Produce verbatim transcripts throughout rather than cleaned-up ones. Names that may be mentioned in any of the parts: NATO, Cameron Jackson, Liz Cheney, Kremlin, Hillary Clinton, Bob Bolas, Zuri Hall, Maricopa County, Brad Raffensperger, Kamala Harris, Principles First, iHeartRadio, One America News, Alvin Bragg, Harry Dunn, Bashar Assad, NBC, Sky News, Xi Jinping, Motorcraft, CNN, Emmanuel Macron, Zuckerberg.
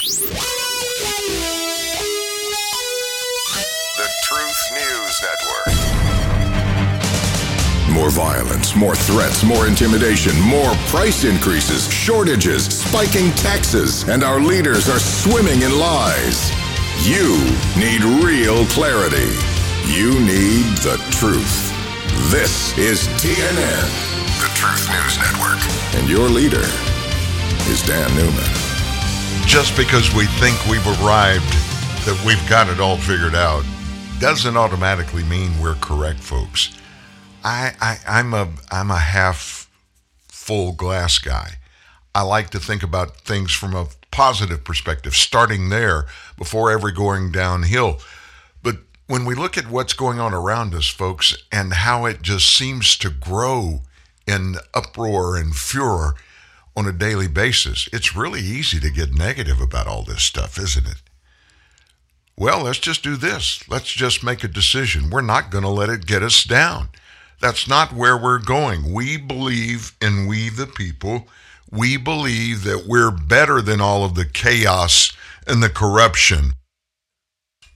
The Truth News Network. More violence, more threats, more intimidation, more price increases, shortages, spiking taxes, and our leaders are swimming in lies. You need real clarity. You need the truth. This is T N N, the Truth News Network. And your leader is Dan Newman. Just because we think we've arrived, that we've got it all figured out, doesn't automatically mean we're correct, folks. I, I, I'm a, I'm a half full glass guy. I like to think about things from a positive perspective, starting there before ever going downhill. But when we look at what's going on around us, folks, and how it just seems to grow in uproar and furor on a daily basis, it's really easy to get negative about all this stuff, isn't it? Well, let's just do this. Let's just make a decision. We're not going to let it get us down. That's not where we're going. We believe in we the people. We believe that we're better than all of the chaos and the corruption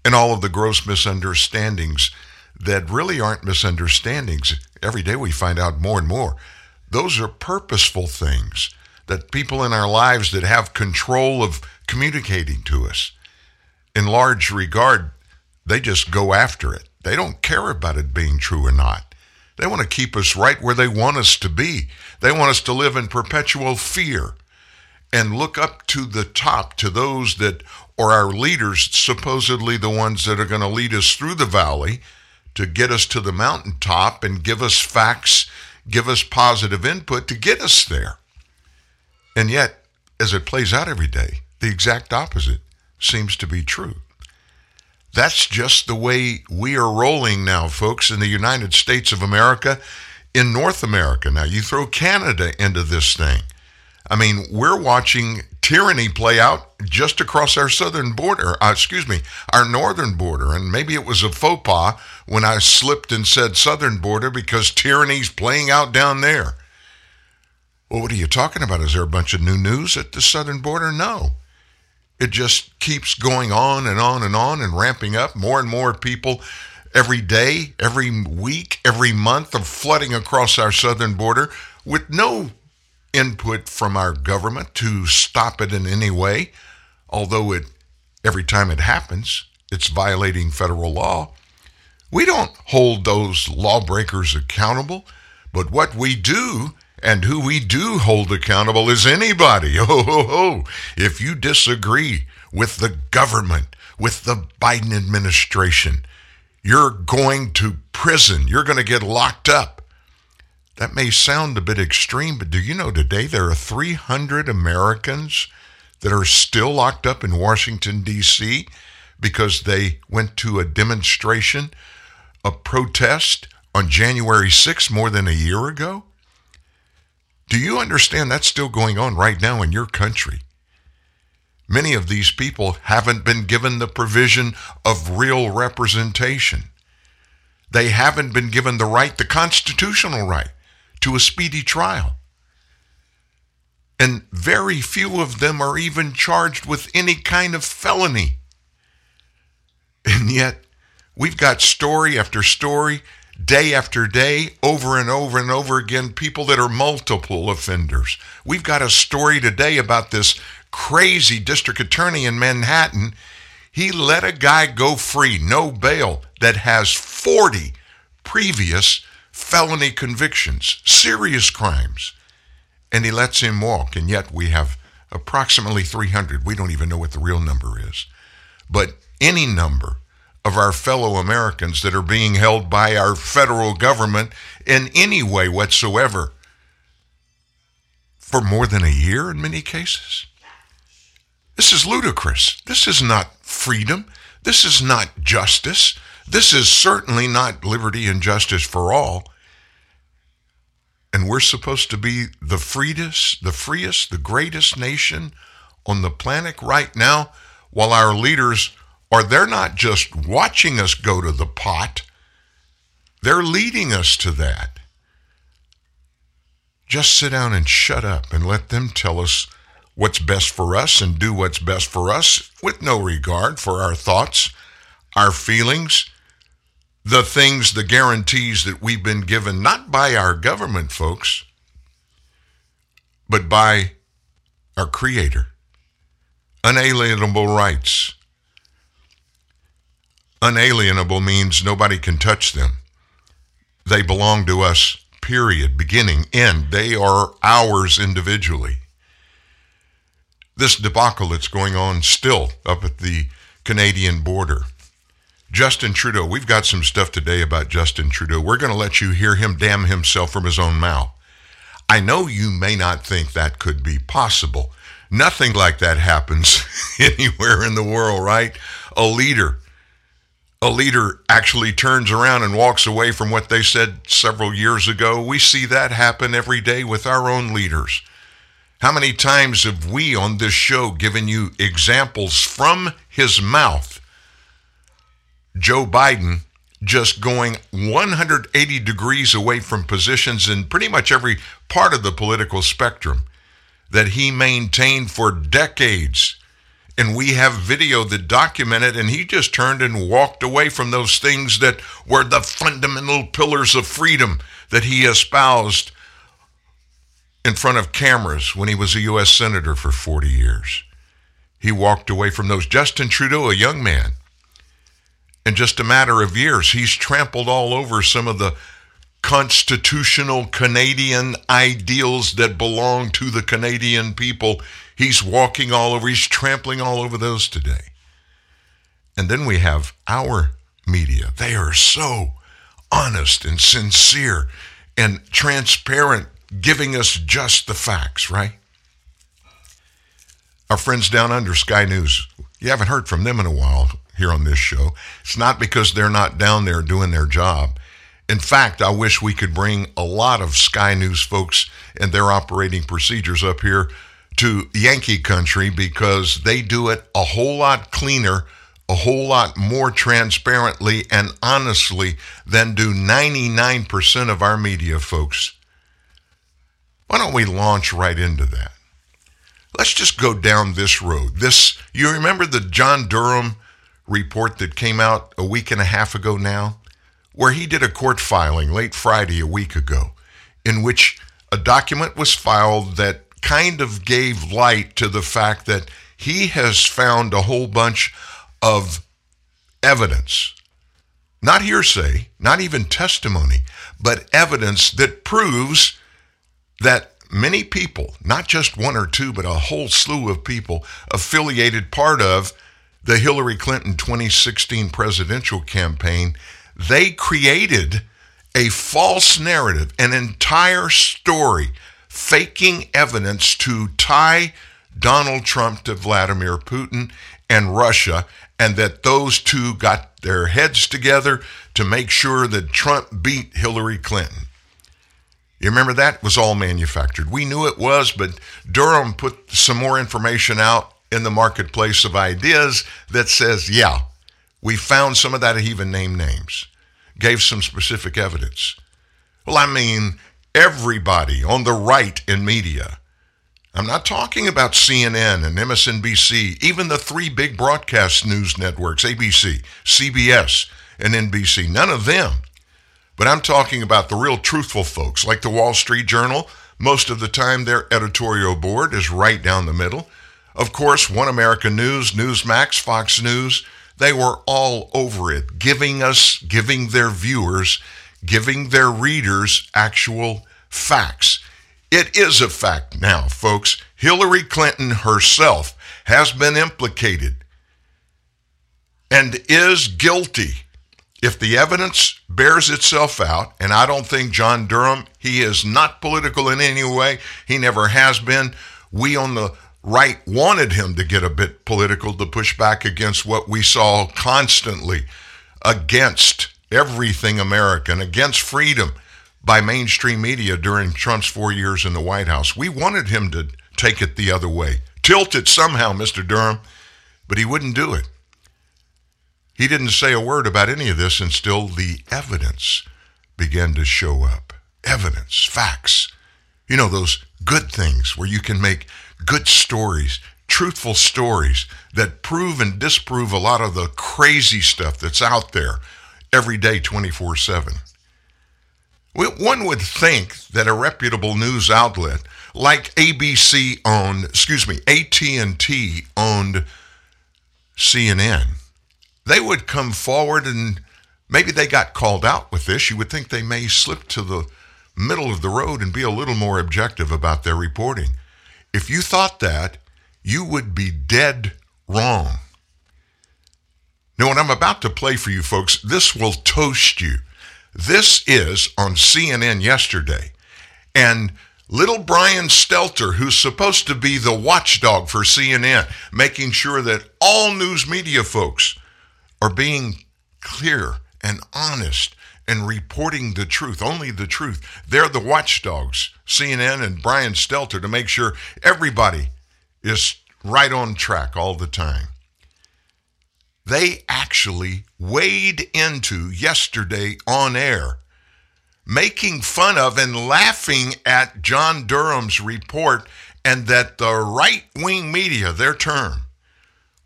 and all of the gross misunderstandings that really aren't misunderstandings. Every day we find out more and more. Those are purposeful things that people in our lives that have control of communicating to us, in large regard, they just go after it. They don't care about it being true or not. They want to keep us right where they want us to be. They want us to live in perpetual fear and look up to the top, to those that are our leaders, supposedly the ones that are going to lead us through the valley to get us to the mountaintop and give us facts, give us positive input to get us there. And yet, as it plays out every day, the exact opposite seems to be true. That's just the way we are rolling now, folks, in the United States of America, in North America. Now, you throw Canada into this thing. I mean, we're watching tyranny play out just across our southern border, uh, excuse me, our northern border. And maybe it was a faux pas when I slipped and said southern border because tyranny's playing out down there. Well, what are you talking about? Is there a bunch of new news at the southern border? No. It just keeps going on and on and on and ramping up. More and more people every day, every week, every month are flooding across our southern border with no input from our government to stop it in any way. Although it, every time it happens, it's violating federal law. We don't hold those lawbreakers accountable, but what we do and who we do hold accountable is anybody. Oh, oh, oh. If you disagree with the government, with the Biden administration, you're going to prison. You're going to get locked up. That may sound a bit extreme, but do you know today there are three hundred Americans that are still locked up in Washington, D C because they went to a demonstration, a protest on January sixth more than a year ago? Do you understand that's still going on right now in your country? Many of these people haven't been given the provision of real representation. They haven't been given the right, the constitutional right, to a speedy trial. And very few of them are even charged with any kind of felony. And yet, we've got story after story, day after day, over and over and over again, people that are multiple offenders. We've got a story today about this crazy district attorney in Manhattan. He let a guy go free, no bail, that has forty previous felony convictions, serious crimes, and he lets him walk. And yet we have approximately three hundred. We don't even know what the real number is, but any number of our fellow Americans that are being held by our federal government in any way whatsoever for more than a year in many cases. This is ludicrous. This is not freedom. This is not justice. This is certainly not liberty and justice for all. And we're supposed to be the freest, the freest, the greatest nation on the planet right now, while our leaders Or they're not just watching us go to the pot. They're leading us to that. Just sit down and shut up and let them tell us what's best for us and do what's best for us with no regard for our thoughts, our feelings, the things, the guarantees that we've been given, not by our government, folks, but by our Creator. Unalienable rights. Unalienable means nobody can touch them. They belong to us, period, beginning, end. They are ours individually. This debacle that's going on still up at the Canadian border. Justin Trudeau, we've got some stuff today about Justin Trudeau. We're going to let you hear him damn himself from his own mouth. I know you may not think that could be possible. Nothing like that happens anywhere in the world, right? A leader, a leader actually turns around and walks away from what they said several years ago. We see that happen every day with our own leaders. How many times have we on this show given you examples from his mouth? Joe Biden just going one hundred eighty degrees away from positions in pretty much every part of the political spectrum that he maintained for decades. And we have video that documented, and he just turned and walked away from those things that were the fundamental pillars of freedom that he espoused in front of cameras when he was a U S senator for forty years. He walked away from those. Justin Trudeau, a young man, in just a matter of years, he's trampled all over some of the constitutional Canadian ideals that belong to the Canadian people. He's walking all over, he's trampling all over those today. And then we have our media. They are so honest and sincere and transparent, giving us just the facts, right? Our friends down under, Sky News, you haven't heard from them in a while here on this show. It's not because they're not down there doing their job. In fact, I wish we could bring a lot of Sky News folks and their operating procedures up here to Yankee country, because they do it a whole lot cleaner, a whole lot more transparently and honestly than do ninety-nine percent of our media folks. Why don't we launch right into that? Let's just go down this road. This, you remember the John Durham report that came out a week and a half ago now, where he did a court filing late Friday a week ago, in which a document was filed that kind of gave light to the fact that he has found a whole bunch of evidence, not hearsay, not even testimony, but evidence that proves that many people, not just one or two, but a whole slew of people affiliated part of the Hillary Clinton twenty sixteen presidential campaign, they created a false narrative, an entire story, faking evidence to tie Donald Trump to Vladimir Putin and Russia, and that those two got their heads together to make sure that Trump beat Hillary Clinton. You remember that was all manufactured. We knew it was, but Durham put some more information out in the marketplace of ideas that says, yeah, we found some of that, even named names, gave some specific evidence. Well, I mean, everybody on the right in media, I'm not talking about C N N and M S N B C, even the three big broadcast news networks, A B C, C B S, and N B C, none of them. But I'm talking about the real truthful folks, like the Wall Street Journal. Most of the time, their editorial board is right down the middle. Of course, One America News, Newsmax, Fox News, they were all over it, giving us, giving their viewers, giving their readers actual facts. It is a fact now, folks. Hillary Clinton herself has been implicated and is guilty. If the evidence bears itself out, and I don't think John Durham, he is not political in any way. He never has been. We on the right wanted him to get a bit political to push back against what we saw constantly against everything American, against freedom by mainstream media during Trump's four years in the White House. We wanted him to take it the other way, tilt it somehow, Mister Durham, but he wouldn't do it. He didn't say a word about any of this until the evidence began to show up. Evidence, facts, you know, those good things where you can make good stories, truthful stories that prove and disprove a lot of the crazy stuff that's out there every day, twenty-four seven. One would think that a reputable news outlet like A B C owned, excuse me, A T and T owned C N N, they would come forward, and maybe they got called out with this. You would think they may slip to the middle of the road and be a little more objective about their reporting. If you thought that, you would be dead wrong. Now, what I'm about to play for you folks, this will toast you. This is on C N N yesterday, and little Brian Stelter, who's supposed to be the watchdog for C N N, making sure that all news media folks are being clear and honest and reporting the truth, only the truth. They're the watchdogs, C N N and Brian Stelter, to make sure everybody is right on track all the time. They actually weighed into yesterday on air, making fun of and laughing at John Durham's report, and that the right-wing media, their term,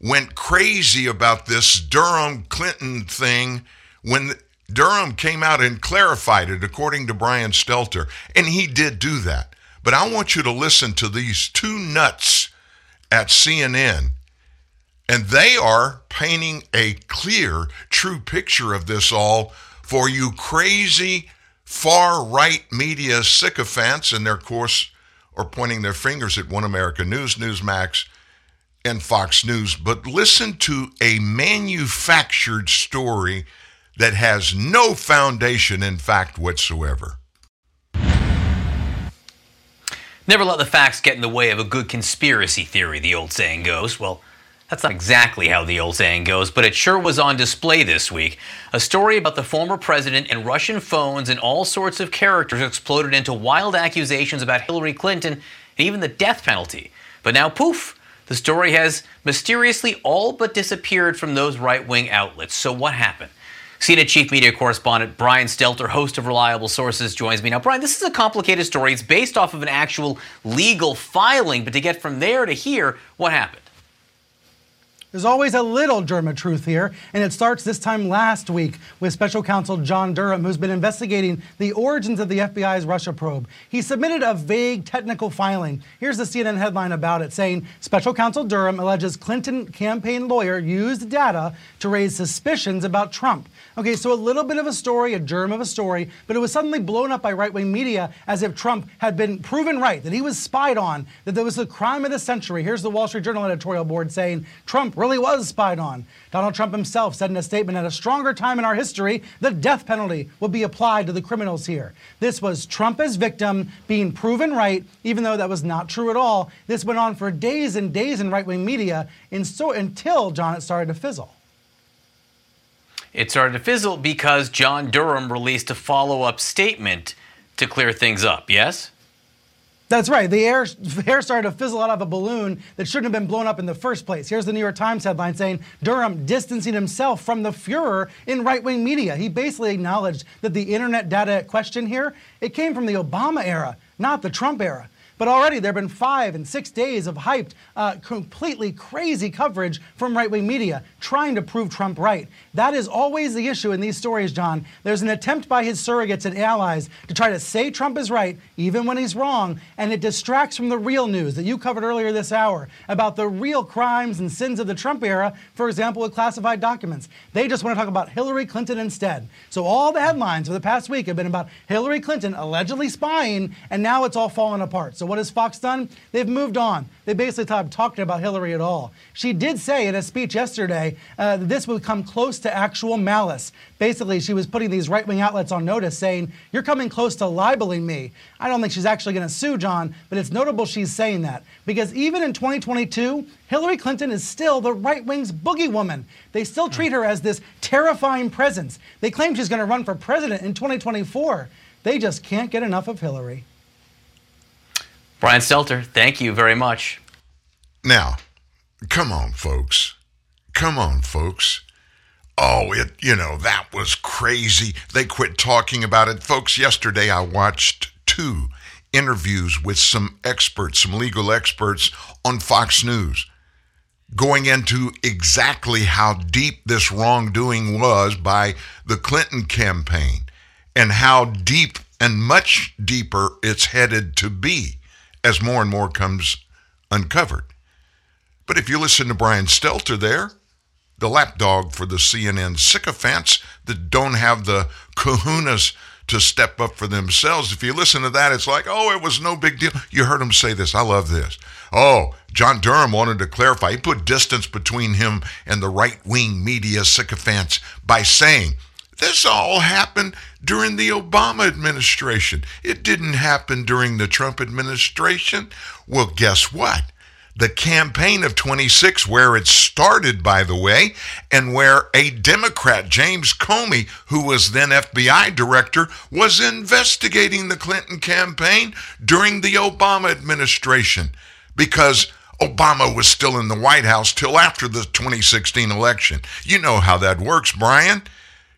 went crazy about this Durham-Clinton thing when Durham came out and clarified it, according to Brian Stelter, and he did do that. But I want you to listen to these two nuts at C N N, and they are painting a clear, true picture of this all for you crazy far-right media sycophants, and their course are pointing their fingers at One America News, Newsmax, and Fox News. But listen to a manufactured story that has no foundation in fact whatsoever. Never let the facts get in the way of a good conspiracy theory, the old saying goes. Well, that's not exactly how the old saying goes, but it sure was on display this week. A story about the former president and Russian phones and all sorts of characters exploded into wild accusations about Hillary Clinton and even the death penalty. But now, poof, the story has mysteriously all but disappeared from those right-wing outlets. So what happened? C N N Chief Media Correspondent Brian Stelter, host of Reliable Sources, joins me. Now, Brian, this is a complicated story. It's based off of an actual legal filing, but to get from there to here, what happened? There's always a little germ of truth here, and it starts this time last week with special counsel John Durham, who's been investigating the origins of the F B I's Russia probe. He submitted a vague technical filing. Here's the C N N headline about it, saying, Special Counsel Durham alleges Clinton campaign lawyer used data to raise suspicions about Trump. Okay, so a little bit of a story, a germ of a story, but it was suddenly blown up by right-wing media as if Trump had been proven right, that he was spied on, that there was the crime of the century. Here's the Wall Street Journal editorial board saying, Trump really was spied on. Donald Trump himself said in a statement, at a stronger time in our history, the death penalty will be applied to the criminals here. This was Trump as victim being proven right, even though that was not true at all. This went on for days and days in right-wing media, and so, until, John, it started to fizzle. It started to fizzle because John Durham released a follow-up statement to clear things up, yes? That's right. The air, the air started to fizzle out of a balloon that shouldn't have been blown up in the first place. Here's the New York Times headline saying, Durham distancing himself from the furor in right-wing media. He basically acknowledged that the internet data question here, it came from the Obama era, not the Trump era. But already there have been five and six days of hyped, uh, completely crazy coverage from right-wing media trying to prove Trump right. That is always the issue in these stories, John. There's an attempt by his surrogates and allies to try to say Trump is right, even when he's wrong, and it distracts from the real news that you covered earlier this hour about the real crimes and sins of the Trump era, for example, with classified documents. They just want to talk about Hillary Clinton instead. So all the headlines for the past week have been about Hillary Clinton allegedly spying, and now it's all falling apart. So what has Fox done? They've moved on. They basically stopped talking about Hillary at all. She did say in a speech yesterday uh, that this would come close to actual malice. Basically, she was putting these right-wing outlets on notice, saying, you're coming close to libeling me. I don't think she's actually going to sue, John, but it's notable she's saying that. Because even in twenty twenty-two, Hillary Clinton is still the right-wing's boogie woman. They still treat her as this terrifying presence. They claim she's going to run for president in twenty twenty-four. They just can't get enough of Hillary. Brian Stelter, thank you very much. Now, come on, folks. Come on, folks. Oh, it, you know, that was crazy. They quit talking about it. Folks, yesterday I watched two interviews with some experts, some legal experts on Fox News, going into exactly how deep this wrongdoing was by the Clinton campaign and how deep and much deeper it's headed to be as more and more comes uncovered. But if you listen to Brian Stelter there, the lapdog for the C N N sycophants that don't have the kahunas to step up for themselves. If you listen to that, it's like, oh, it was no big deal. You heard him say this. I love this. Oh, John Durham wanted to clarify. He put distance between him and the right-wing media sycophants by saying, this all happened during the Obama administration. It didn't happen during the Trump administration. Well, guess what? The campaign of twenty-six, where it started, by the way, and where a Democrat, James Comey, who was then F B I director, was investigating the Clinton campaign during the Obama administration because Obama was still in the White House till after the twenty sixteen election. You know how that works, Brian.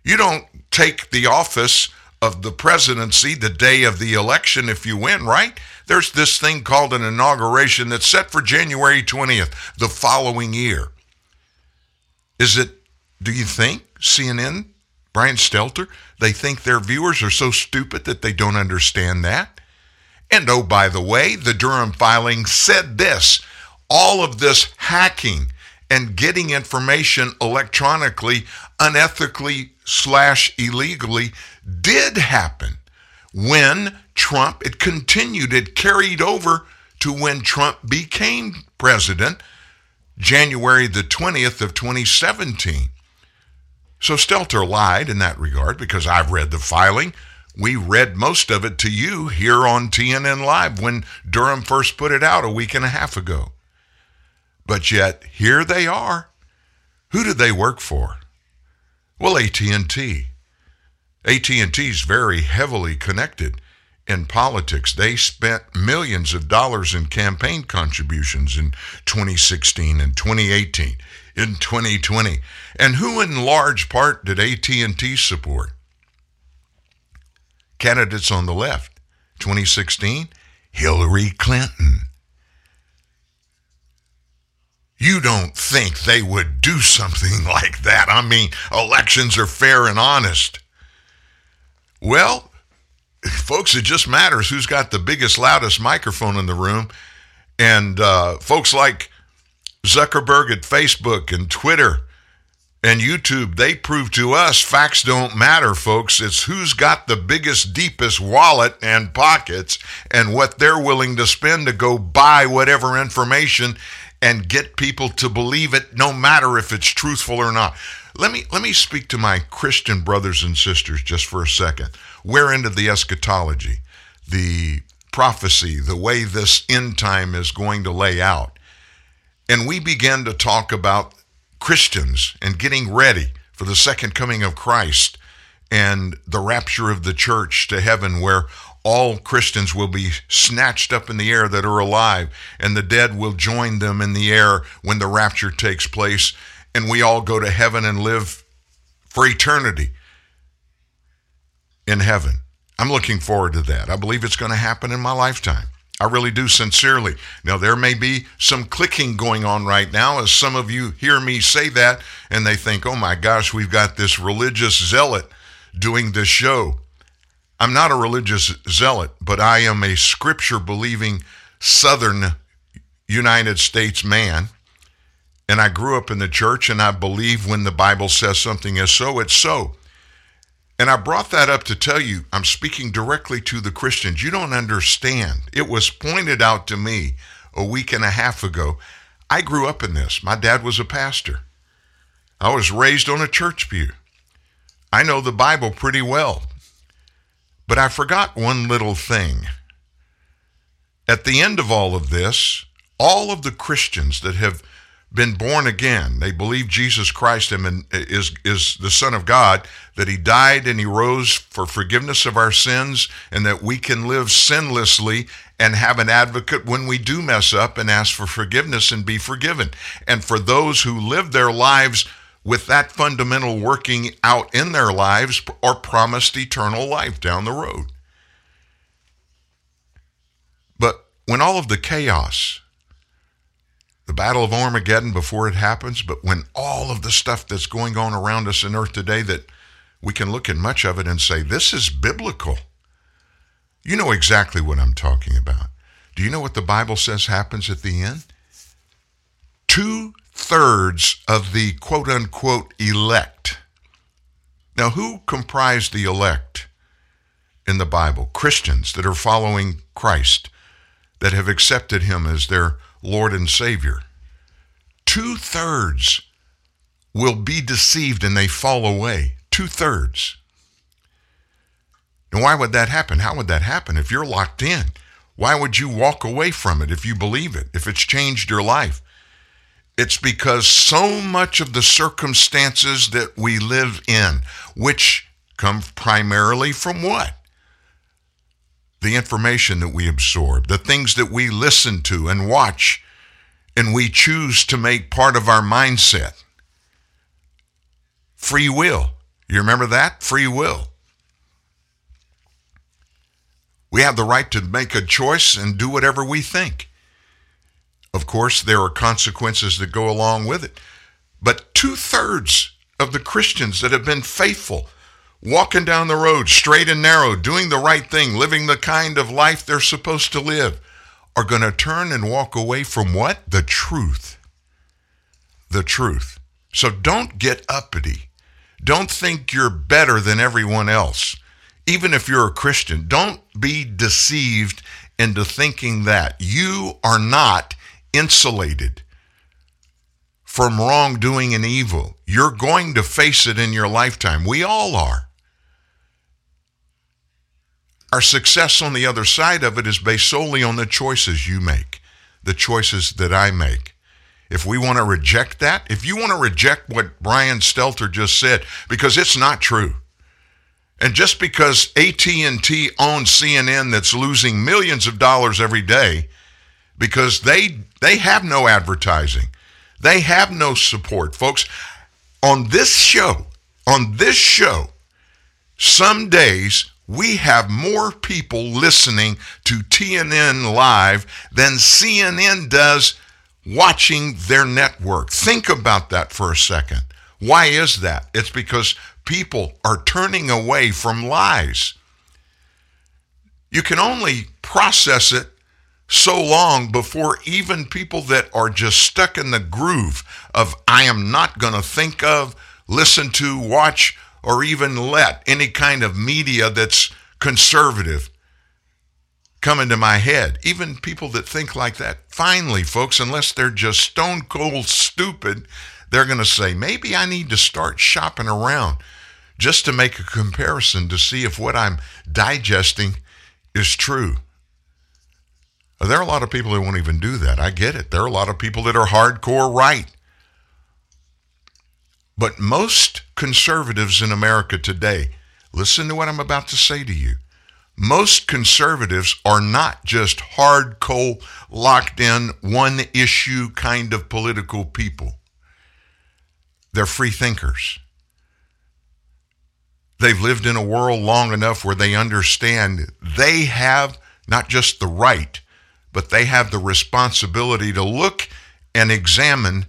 You don't take the office of the presidency the day of the election if you win, right? There's this thing called an inauguration that's set for January twentieth, the following year. Is it, do you think, C N N, Brian Stelter, they think their viewers are so stupid that they don't understand that? And oh, by the way, the Durham filing said this, all of this hacking and getting information electronically, unethically slash illegally did happen when Trump, it continued, it carried over to when Trump became president, January the twentieth of twenty seventeen. So Stelter lied in that regard because I've read the filing. We read most of it to you here on T N N Live when Durham first put it out a week and a half ago. But yet, here they are. Who do they work for? Well, A T and T. A T and T is very heavily connected in politics. They spent millions of dollars in campaign contributions in twenty sixteen and twenty eighteen, in twenty twenty. And who in large part did A T and T support? Candidates on the left. twenty sixteen, Hillary Clinton. You don't think they would do something like that. I mean, elections are fair and honest. Well, folks, it just matters who's got the biggest, loudest microphone in the room. And uh, folks like Zuckerberg at Facebook and Twitter and YouTube, they prove to us facts don't matter, folks. It's who's got the biggest, deepest wallet and pockets and what they're willing to spend to go buy whatever information and get people to believe it, no matter if it's truthful or not. Let me let me speak to my Christian brothers and sisters just for a second. We're into the eschatology, the prophecy, the way this end time is going to lay out. And we begin to talk about Christians and getting ready for the second coming of Christ and the rapture of the church to heaven, where all Christians will be snatched up in the air that are alive, and the dead will join them in the air when the rapture takes place, and we all go to heaven and live for eternity in heaven. I'm looking forward to that. I believe it's going to happen in my lifetime. I really do, sincerely. Now, there may be some clicking going on right now as some of you hear me say that, and they think, oh my gosh, we've got this religious zealot doing this show. I'm not a religious zealot, but I am a scripture-believing Southern United States man, and I grew up in the church, and I believe when the Bible says something is so, it's so. And I brought that up to tell you, I'm speaking directly to the Christians. You don't understand. It was pointed out to me a week and a half ago. I grew up in this. My dad was a pastor. I was raised on a church pew. I know the Bible pretty well. But I forgot one little thing. At the end of all of this, all of the Christians that have been born again, they believe Jesus Christ is, is the Son of God, that he died and he rose for forgiveness of our sins, and that we can live sinlessly and have an advocate when we do mess up and ask for forgiveness and be forgiven. And for those who live their lives with that fundamental working out in their lives, are promised eternal life down the road. when all of the chaos, the Battle of Armageddon before it happens, but when all of the stuff that's going on around us in Earth today that we can look at much of it and say, this is biblical. You know exactly what I'm talking about. Do you know what the Bible says happens at the end? Two-thirds of the quote-unquote elect. Now, who comprise the elect in the Bible? Christians that are following Christ, that have accepted him as their Lord and Savior. Two-thirds will be deceived and they fall away. Two-thirds. Now, why would that happen? How would that happen? If you're locked in, why would you walk away from it if you believe it, if it's changed your life? It's because so much of the circumstances that we live in, which come primarily from what? The information that we absorb, the things that we listen to and watch, and we choose to make part of our mindset. Free will. You remember that? Free will. We have the right to make a choice and do whatever we think. Of course, there are consequences that go along with it. But two-thirds of the Christians that have been faithful, walking down the road, straight and narrow, doing the right thing, living the kind of life they're supposed to live, are going to turn and walk away from what? The truth. The truth. So don't get uppity. Don't think you're better than everyone else. Even if you're a Christian, don't be deceived into thinking that you are not insulated from wrongdoing and evil. You're going to face it in your lifetime. We all are. Our success on the other side of it is based solely on the choices you make, the choices that I make. If we want to reject that, if you want to reject what Brian Stelter just said, because it's not true, and just because A T and T owns C N N that's losing millions of dollars every day because they they have no advertising, they have no support. Folks, on this show, on this show, some days we have more people listening to T N N Live than C N N does watching their network. Think about that for a second. Why is that? It's because people are turning away from lies. You can only process it so long before even people that are just stuck in the groove of I am not going to think of, listen to, watch, or even let any kind of media that's conservative come into my head. Even people that think like that, finally, folks, unless they're just stone cold stupid, they're going to say, maybe I need to start shopping around just to make a comparison to see if what I'm digesting is true. There are a lot of people who won't even do that. I get it. There are a lot of people that are hardcore right. But most conservatives in America today, listen to what I'm about to say to you. Most conservatives are not just hardcore, locked in, one issue kind of political people. They're free thinkers. They've lived in a world long enough where they understand they have not just the right, but they have the responsibility to look and examine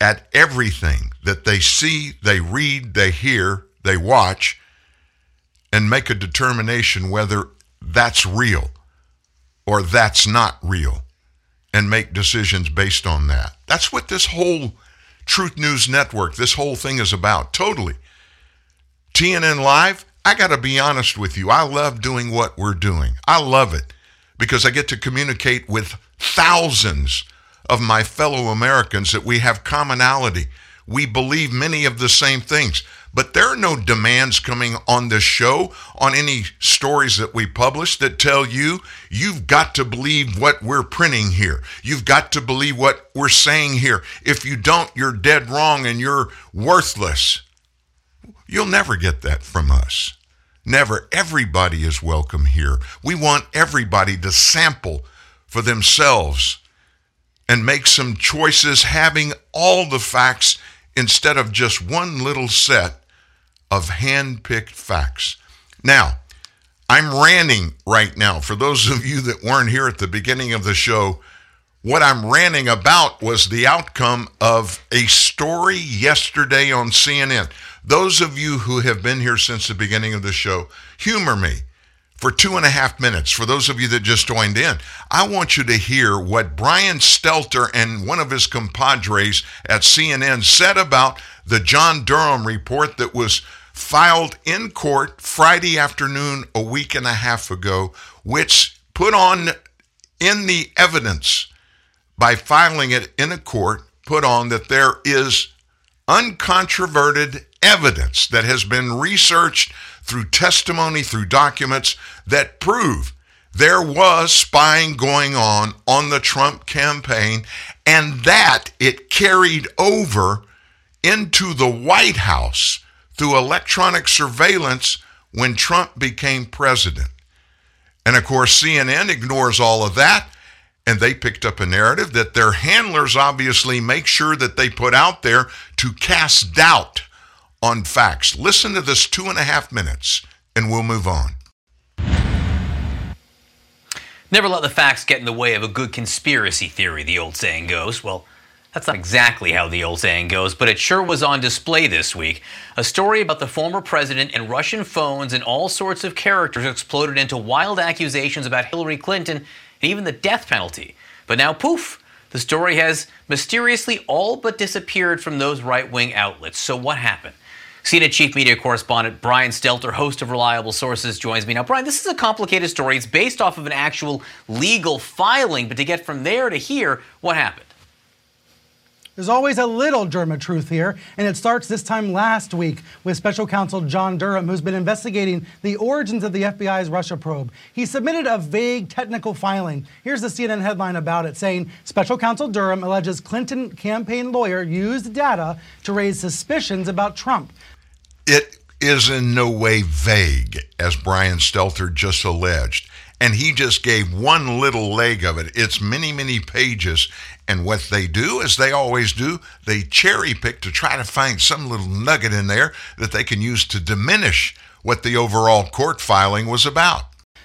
at everything that they see, they read, they hear, they watch, and make a determination whether that's real or that's not real, and make decisions based on that. That's what this whole Truth News Network, this whole thing is about, totally. T N N Live, I got to be honest with you. I love doing what we're doing. I love it because I get to communicate with thousands of my fellow Americans that we have commonality. We believe many of the same things, but there are no demands coming on this show, on any stories that we publish that tell you, you've got to believe what we're printing here. You've got to believe what we're saying here. If you don't, you're dead wrong and you're worthless. You'll never get that from us. Never. Everybody is welcome here. We want everybody to sample for themselves and make some choices having all the facts instead of just one little set of hand-picked facts. Now, I'm ranting right now. For those of you that weren't here at the beginning of the show, what I'm ranting about was the outcome of a story yesterday on C N N. Those of you who have been here since the beginning of the show, humor me for two and a half minutes. For those of you that just joined in, I want you to hear what Brian Stelter and one of his compadres at C N N said about the John Durham report that was filed in court Friday afternoon a week and a half ago, which put on in the evidence by filing it in a court, put on that there is uncontroverted evidence that has been researched through testimony, through documents that prove there was spying going on on the Trump campaign, and that it carried over into the White House through electronic surveillance when Trump became president. And of course, C N N ignores all of that, and they picked up a narrative that their handlers obviously make sure that they put out there to cast doubt on facts. Listen to this two and a half minutes, and we'll move on. Never let the facts get in the way of a good conspiracy theory, the old saying goes. Well, that's not exactly how the old saying goes, but it sure was on display this week. A story about the former president and Russian phones and all sorts of characters exploded into wild accusations about Hillary Clinton and even the death penalty. But now, poof, the story has mysteriously all but disappeared from those right-wing outlets. So what happened? C N N Chief Media Correspondent Brian Stelter, host of Reliable Sources, joins me. Now, Brian, this is a complicated story. It's based off of an actual legal filing, but to get from there to here, what happened? There's always a little germ of truth here, and it starts this time last week with special counsel John Durham, who's been investigating the origins of the F B I's Russia probe. He submitted a vague technical filing. Here's the C N N headline about it, saying special counsel Durham alleges Clinton campaign lawyer used data to raise suspicions about Trump. It is in no way vague, as Brian Stelter just alleged. And he just gave one little leg of it. It's many, many pages. And what they do, as they always do, they cherry pick to try to find some little nugget in there that they can use to diminish what the overall court filing was about.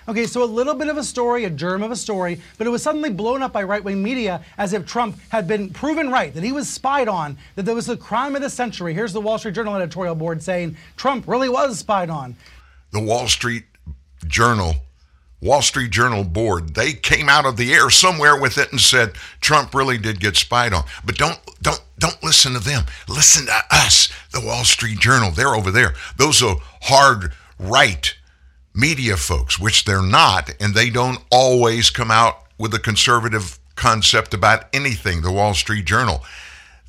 Okay, so a little bit of a story, a germ of a story, but it was suddenly blown up by right-wing media as if Trump had been proven right, that he was spied on, that there was the crime of the century. Here's the Wall Street Journal editorial board saying Trump really was spied on. The Wall Street Journal Wall Street Journal board, they came out of the air somewhere with it and said, Trump really did get spied on. But don't don't, don't listen to them. Listen to us, the Wall Street Journal. They're over there. Those are hard right media folks, which they're not, and they don't always come out with a conservative concept about anything, the Wall Street Journal.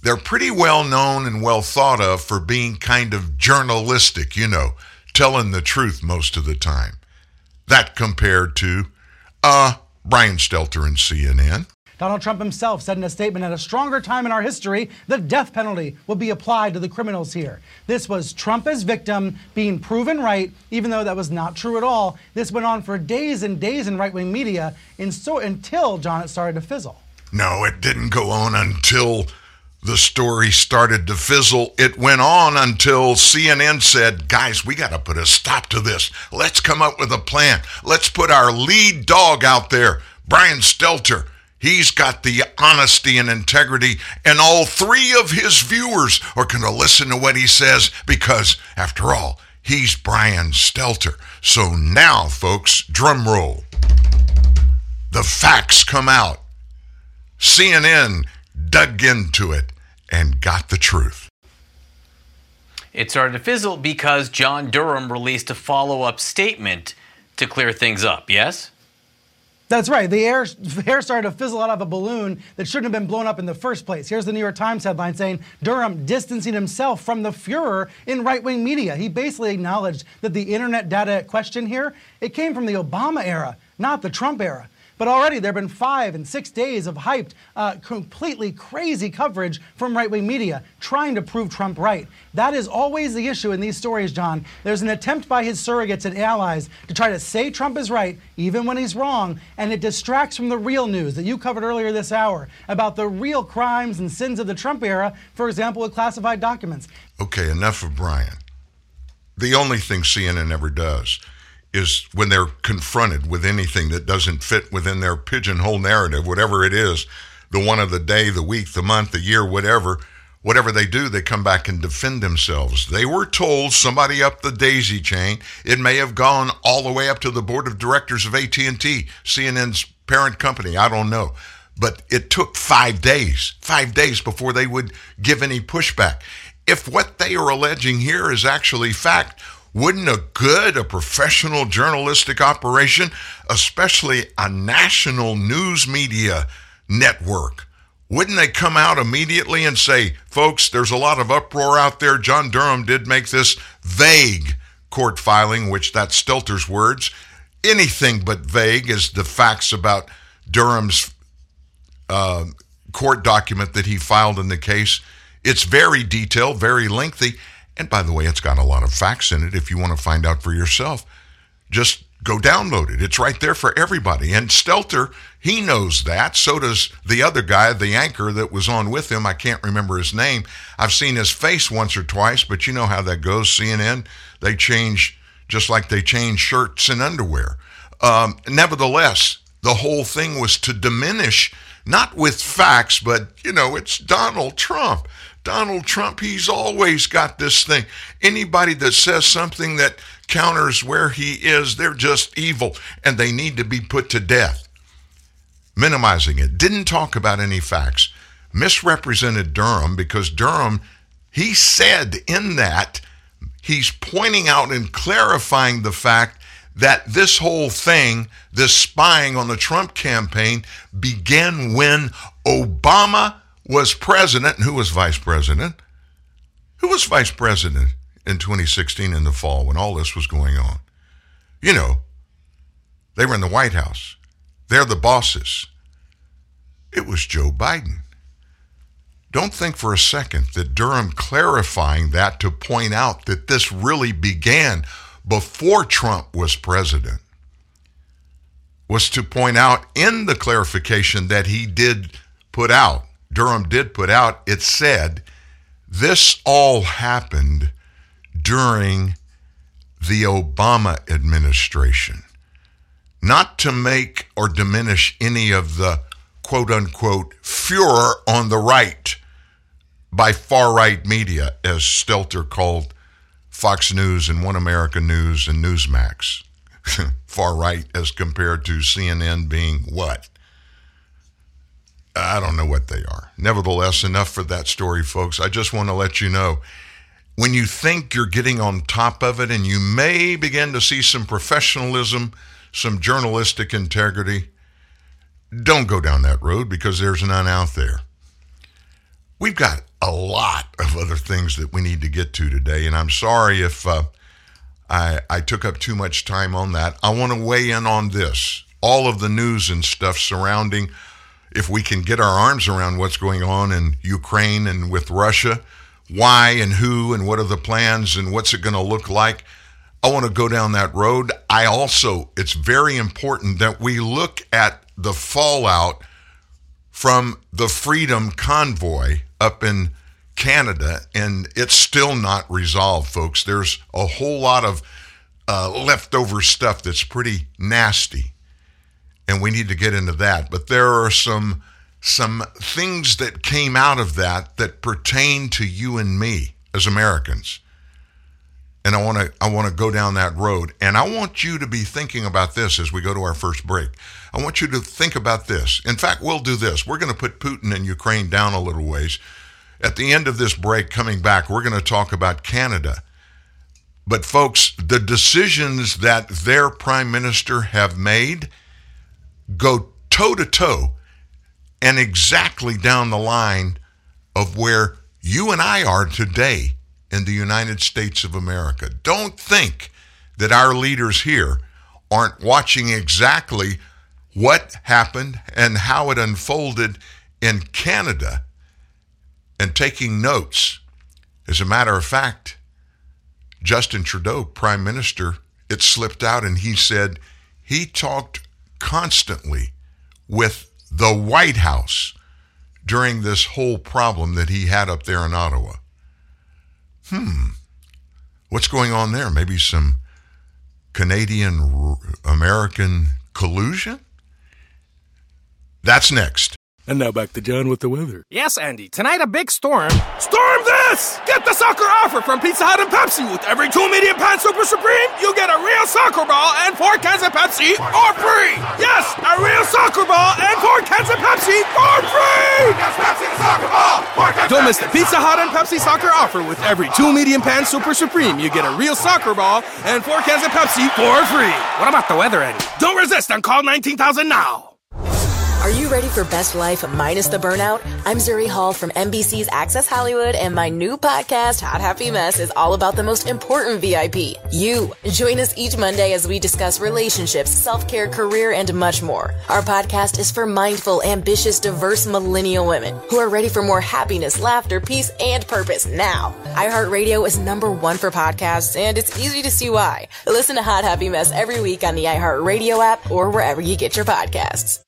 They're pretty well known and well thought of for being kind of journalistic, you know, telling the truth most of the time. That compared to uh, Brian Stelter and C N N. Donald Trump himself said in a statement, at a stronger time in our history, the death penalty will be applied to the criminals here. This was Trump as victim being proven right, even though that was not true at all. This went on for days and days in right-wing media, and so until, John, it started to fizzle. No, it didn't go on until the story started to fizzle. It went on until C N N said, guys, we got to put a stop to this. Let's come up with a plan. Let's put our lead dog out there, Brian Stelter. He's got the honesty and integrity, and all three of his viewers are going to listen to what he says because, after all, he's Brian Stelter. So now, folks, drum roll. The facts come out. C N N dug into it and got the truth. It started to fizzle because John Durham released a follow-up statement to clear things up, yes? That's right. The air, the air started to fizzle out of a balloon that shouldn't have been blown up in the first place. Here's the New York Times headline saying Durham distancing himself from the furor in right-wing media. He basically acknowledged that the internet data at question here, it came from the Obama era, not the Trump era. But already there have been five and six days of hyped, uh, completely crazy coverage from right-wing media trying to prove Trump right. That is always the issue in these stories, John. There's an attempt by his surrogates and allies to try to say Trump is right, even when he's wrong, and it distracts from the real news that you covered earlier this hour about the real crimes and sins of the Trump era, for example, with classified documents. Okay, enough of Brian. The only thing C N N ever does is when they're confronted with anything that doesn't fit within their pigeonhole narrative, whatever it is, the one of the day, the week, the month, the year, whatever, whatever they do, they come back and defend themselves. They were told somebody up the daisy chain, it may have gone all the way up to the board of directors of A T and T, C N N's parent company, I don't know. But it took five days, five days before they would give any pushback. If what they are alleging here is actually fact, wouldn't a good, a professional journalistic operation, especially a national news media network, wouldn't they come out immediately and say, folks, there's a lot of uproar out there. John Durham did make this vague court filing, which that's Stelter's words. Anything but vague is the facts about Durham's uh, court document that he filed in the case. It's very detailed, very lengthy. And by the way, it's got a lot of facts in it. If you want to find out for yourself, just go download it. It's right there for everybody. And Stelter, he knows that. So does the other guy, the anchor that was on with him. I can't remember his name. I've seen his face once or twice, but you know how that goes. C N N, they change just like they change shirts and underwear. Um, nevertheless, the whole thing was to diminish, not with facts, but, you know, it's Donald Trump. Donald Trump, he's always got this thing. Anybody that says something that counters where he is, they're just evil, and they need to be put to death. Minimizing it. Didn't talk about any facts. Misrepresented Durham because Durham, he said in that, he's pointing out and clarifying the fact that this whole thing, this spying on the Trump campaign, began when Obama was president. And who was vice president? Who was vice president in twenty sixteen in the fall when all this was going on? You know, they were in the White House. They're the bosses. It was Joe Biden. Don't think for a second that Durham clarifying that to point out that this really began before Trump was president was to point out in the clarification that he did put out, Durham did put out, it said, this all happened during the Obama administration. Not to make or diminish any of the quote-unquote furor on the right by far-right media, as Stelter called Fox News and One America News and Newsmax. Far-right as compared to C N N being what? I don't know what they are. Nevertheless, enough for that story, folks. I just want to let you know, when you think you're getting on top of it and you may begin to see some professionalism, some journalistic integrity, don't go down that road because there's none out there. We've got a lot of other things that we need to get to today, and I'm sorry if uh, I, I took up too much time on that. I want to weigh in on this, all of the news and stuff surrounding if we can get our arms around what's going on in Ukraine and with Russia, why and who and what are the plans and what's it going to look like. I want to go down that road. I also, it's very important that we look at the fallout from the Freedom Convoy up in Canada, and it's still not resolved, folks. There's a whole lot of uh, leftover stuff that's pretty nasty, and we need to get into that. But there are some some things that came out of that that pertain to you and me as Americans. And I want to I want to go down that road. And I want you to be thinking about this as we go to our first break. I want you to think about this. In fact, we'll do this. We're going to put Putin and Ukraine down a little ways. At the end of this break, coming back, we're going to talk about Canada. But folks, the decisions that their prime minister have made go toe-to-toe and exactly down the line of where you and I are today in the United States of America. Don't think that our leaders here aren't watching exactly what happened and how it unfolded in Canada and taking notes. As a matter of fact, Justin Trudeau, Prime Minister, it slipped out and he said he talked constantly with the White House during this whole problem that he had up there in Ottawa. Hmm. What's going on there? Maybe some Canadian-American collusion? That's next. And now back to John with the weather. Yes, Andy. Tonight a big storm. Storm this! Get the soccer offer from Pizza Hut and Pepsi. With every two medium pan Super Supreme, you get a real soccer ball and four cans of Pepsi for free. Yes, a real soccer ball and four cans of Pepsi for free. Yes, Pepsi the soccer ball. Four cans. Don't miss the Pizza Hut and Pepsi soccer offer. With every two medium pan Super Supreme, you get a real soccer ball and four cans of Pepsi for free. What about the weather, Andy? Don't resist and call nineteen thousand now. Are you ready for best life minus the burnout? I'm Zuri Hall from N B C's Access Hollywood, and my new podcast, Hot Happy Mess, is all about the most important V I P, you. Join us each Monday as we discuss relationships, self-care, career, and much more. Our podcast is for mindful, ambitious, diverse millennial women who are ready for more happiness, laughter, peace, and purpose now. iHeartRadio is number one for podcasts, and it's easy to see why. Listen to Hot Happy Mess every week on the iHeartRadio app or wherever you get your podcasts.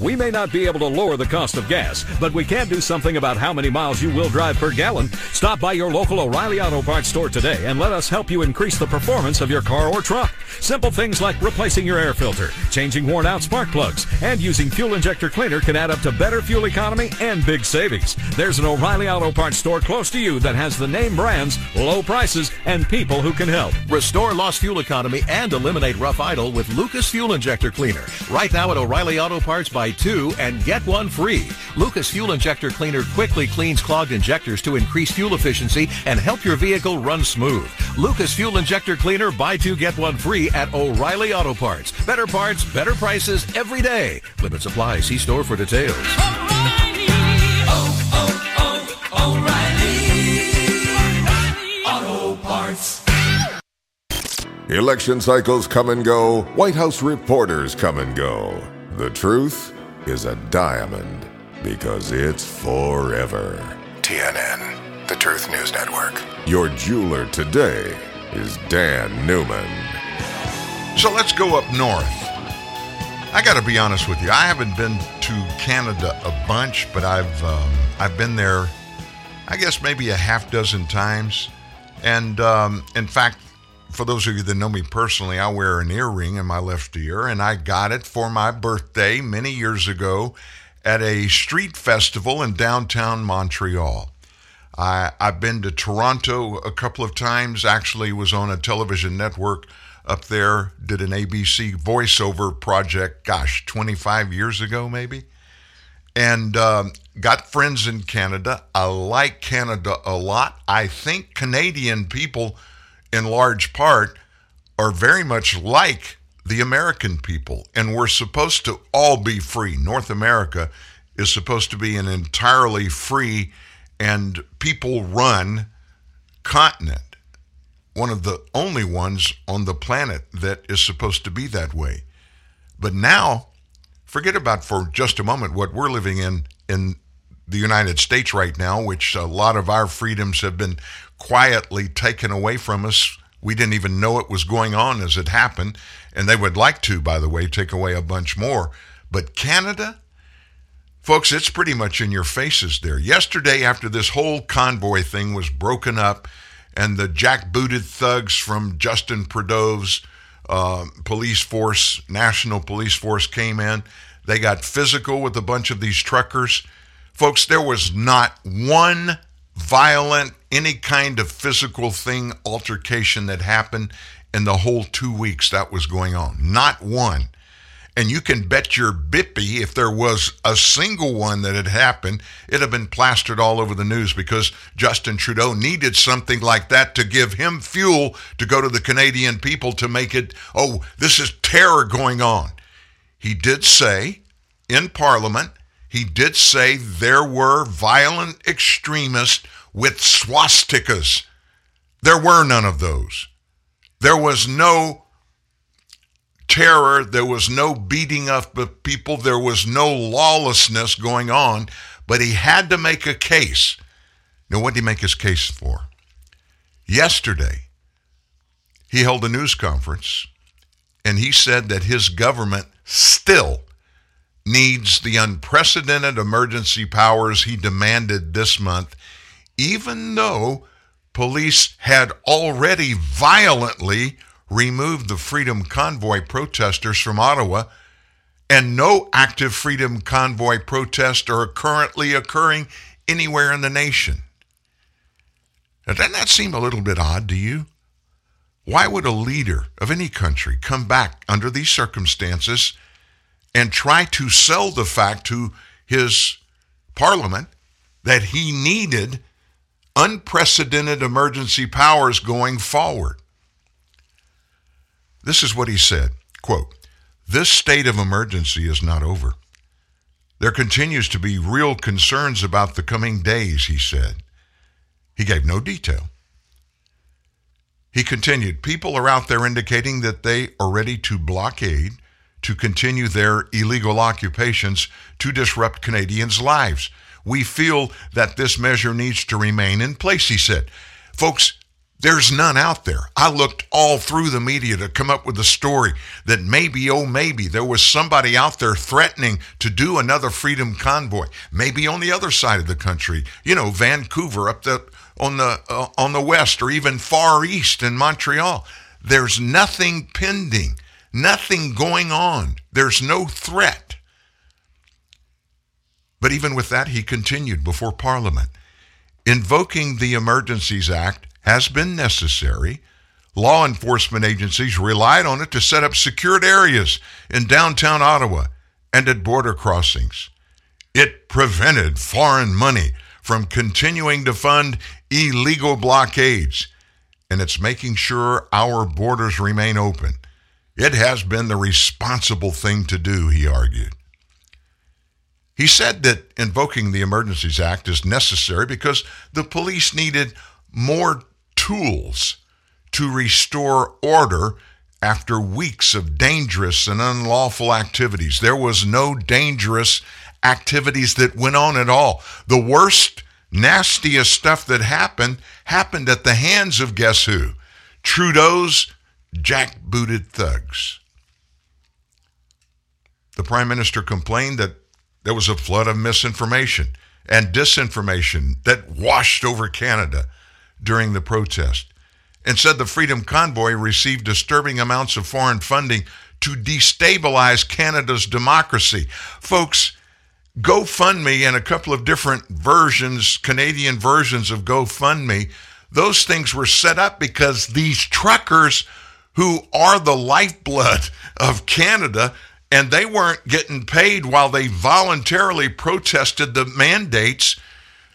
We may not be able to lower the cost of gas, but we can do something about how many miles you will drive per gallon. Stop by your local O'Reilly Auto Parts store today and let us help you increase the performance of your car or truck. Simple things like replacing your air filter, changing worn-out spark plugs, and using fuel injector cleaner can add up to better fuel economy and big savings. There's an O'Reilly Auto Parts store close to you that has the name brands, low prices, and people who can help. Restore lost fuel economy and eliminate rough idle with Lucas Fuel Injector Cleaner. Right now at O'Reilly Auto Parts, buy two and get one free. Lucas Fuel Injector Cleaner quickly cleans clogged injectors to increase fuel efficiency and help your vehicle run smooth. Lucas Fuel Injector Cleaner, buy two, get one free at O'Reilly Auto Parts. Better parts, better prices every day. Limit supply. See store for details. O'Reilly. Oh, oh, oh, O'Reilly. Auto Parts. Election cycles come and go. White House reporters come and go. The truth is a diamond because it's forever. T N N, the Truth News Network. Your jeweler today is Dan Newman. So let's go up north. I got to be honest with you. I haven't been to Canada a bunch, but I've um, I've been there, I guess maybe a half dozen times. And um, in fact, for those of you that know me personally, I wear an earring in my left ear, and I got it for my birthday many years ago at a street festival in downtown Montreal. I, I've been to Toronto a couple of times, actually was on a television network up there, did an A B C voiceover project, gosh, twenty-five years ago maybe, and um, got friends in Canada. I like Canada a lot. I think Canadian people, in large part, are very much like the American people, and we're supposed to all be free. North America is supposed to be an entirely free and people-run continent, one of the only ones on the planet that is supposed to be that way. But now, forget about for just a moment what we're living in in the United States right now, which a lot of our freedoms have been quietly taken away from us. We didn't even know it was going on as it happened, and they would like to, by the way, take away a bunch more. But Canada, folks, it's pretty much in your faces there. Yesterday, after this whole convoy thing was broken up and the jackbooted thugs from Justin Trudeau's uh, police force, national police force, came in, they got physical with a bunch of these truckers. Folks, there was not one violent, any kind of physical thing, altercation that happened in the whole two weeks that was going on. Not one. And you can bet your bippy if there was a single one that had happened, it'd have been plastered all over the news because Justin Trudeau needed something like that to give him fuel to go to the Canadian people to make it, oh, this is terror going on. He did say in Parliament, He did say there were violent extremists with swastikas. There were none of those. There was no terror. There was no beating up of people. There was no lawlessness going on. But he had to make a case. Now, what did he make his case for? Yesterday, he held a news conference, and he said that his government still needs the unprecedented emergency powers he demanded this month even though police had already violently removed the Freedom Convoy protesters from Ottawa, and no active Freedom Convoy protests are currently occurring anywhere in the nation. Now, doesn't that seem a little bit odd to you? Why would a leader of any country come back under these circumstances and try to sell the fact to his parliament that he needed unprecedented emergency powers going forward? This is what he said, quote, "This state of emergency is not over. There continues to be real concerns about the coming days," he said. He gave no detail. He continued, "People are out there indicating that they are ready to blockade, to continue their illegal occupations, to disrupt Canadians' lives. We feel that this measure needs to remain in place," he said. Folks, there's none out there. I looked all through the media to come up with a story that maybe, oh, maybe there was somebody out there threatening to do another Freedom Convoy, maybe on the other side of the country, you know, Vancouver up the on the uh, on the west, or even far east in Montreal. There's nothing pending, nothing going on. There's no threat. But even with that, he continued before Parliament, "Invoking the Emergencies Act has been necessary. Law enforcement agencies relied on it to set up secured areas in downtown Ottawa and at border crossings. It prevented foreign money from continuing to fund illegal blockades, and it's making sure our borders remain open. It has been the responsible thing to do," he argued. He said that invoking the Emergencies Act is necessary because the police needed more tools to restore order after weeks of dangerous and unlawful activities. There was no dangerous activities that went on at all. The worst, nastiest stuff that happened, happened at the hands of guess who? Trudeau's jackbooted thugs. The Prime Minister complained that there was a flood of misinformation and disinformation that washed over Canada during the protest, and said the Freedom Convoy received disturbing amounts of foreign funding to destabilize Canada's democracy. Folks, GoFundMe and a couple of different versions, Canadian versions of GoFundMe, those things were set up because these truckers, who are the lifeblood of Canada, and they weren't getting paid while they voluntarily protested the mandates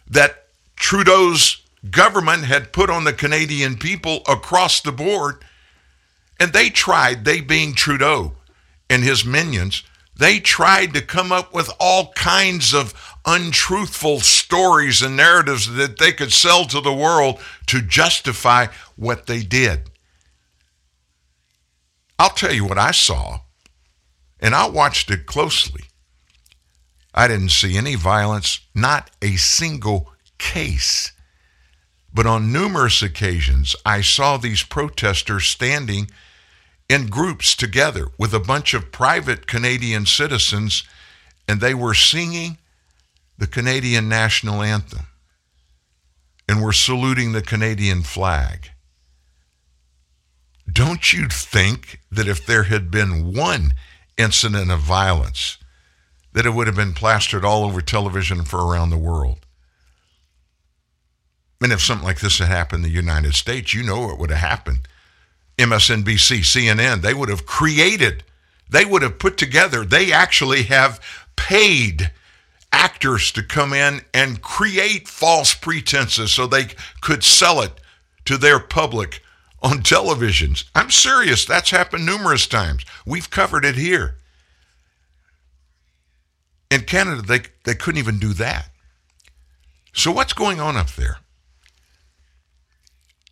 that Trudeau's government had put on the Canadian people across the board. And they tried, they being Trudeau and his minions, they tried to come up with all kinds of untruthful stories and narratives that they could sell to the world to justify what they did. I'll tell you what I saw, and I watched it closely. I didn't see any violence, not a single case. But on numerous occasions, I saw these protesters standing in groups together with a bunch of private Canadian citizens, and they were singing the Canadian national anthem and were saluting the Canadian flag. Don't you think that if there had been one incident of violence, that it would have been plastered all over television for around the world? And if something like this had happened in the United States, you know what would have happened. M S N B C, C N N, they would have created, they would have put together, they actually have paid actors to come in and create false pretenses so they could sell it to their public on televisions. I'm serious, that's happened numerous times. We've covered it here. In Canada, they, they couldn't even do that. So what's going on up there?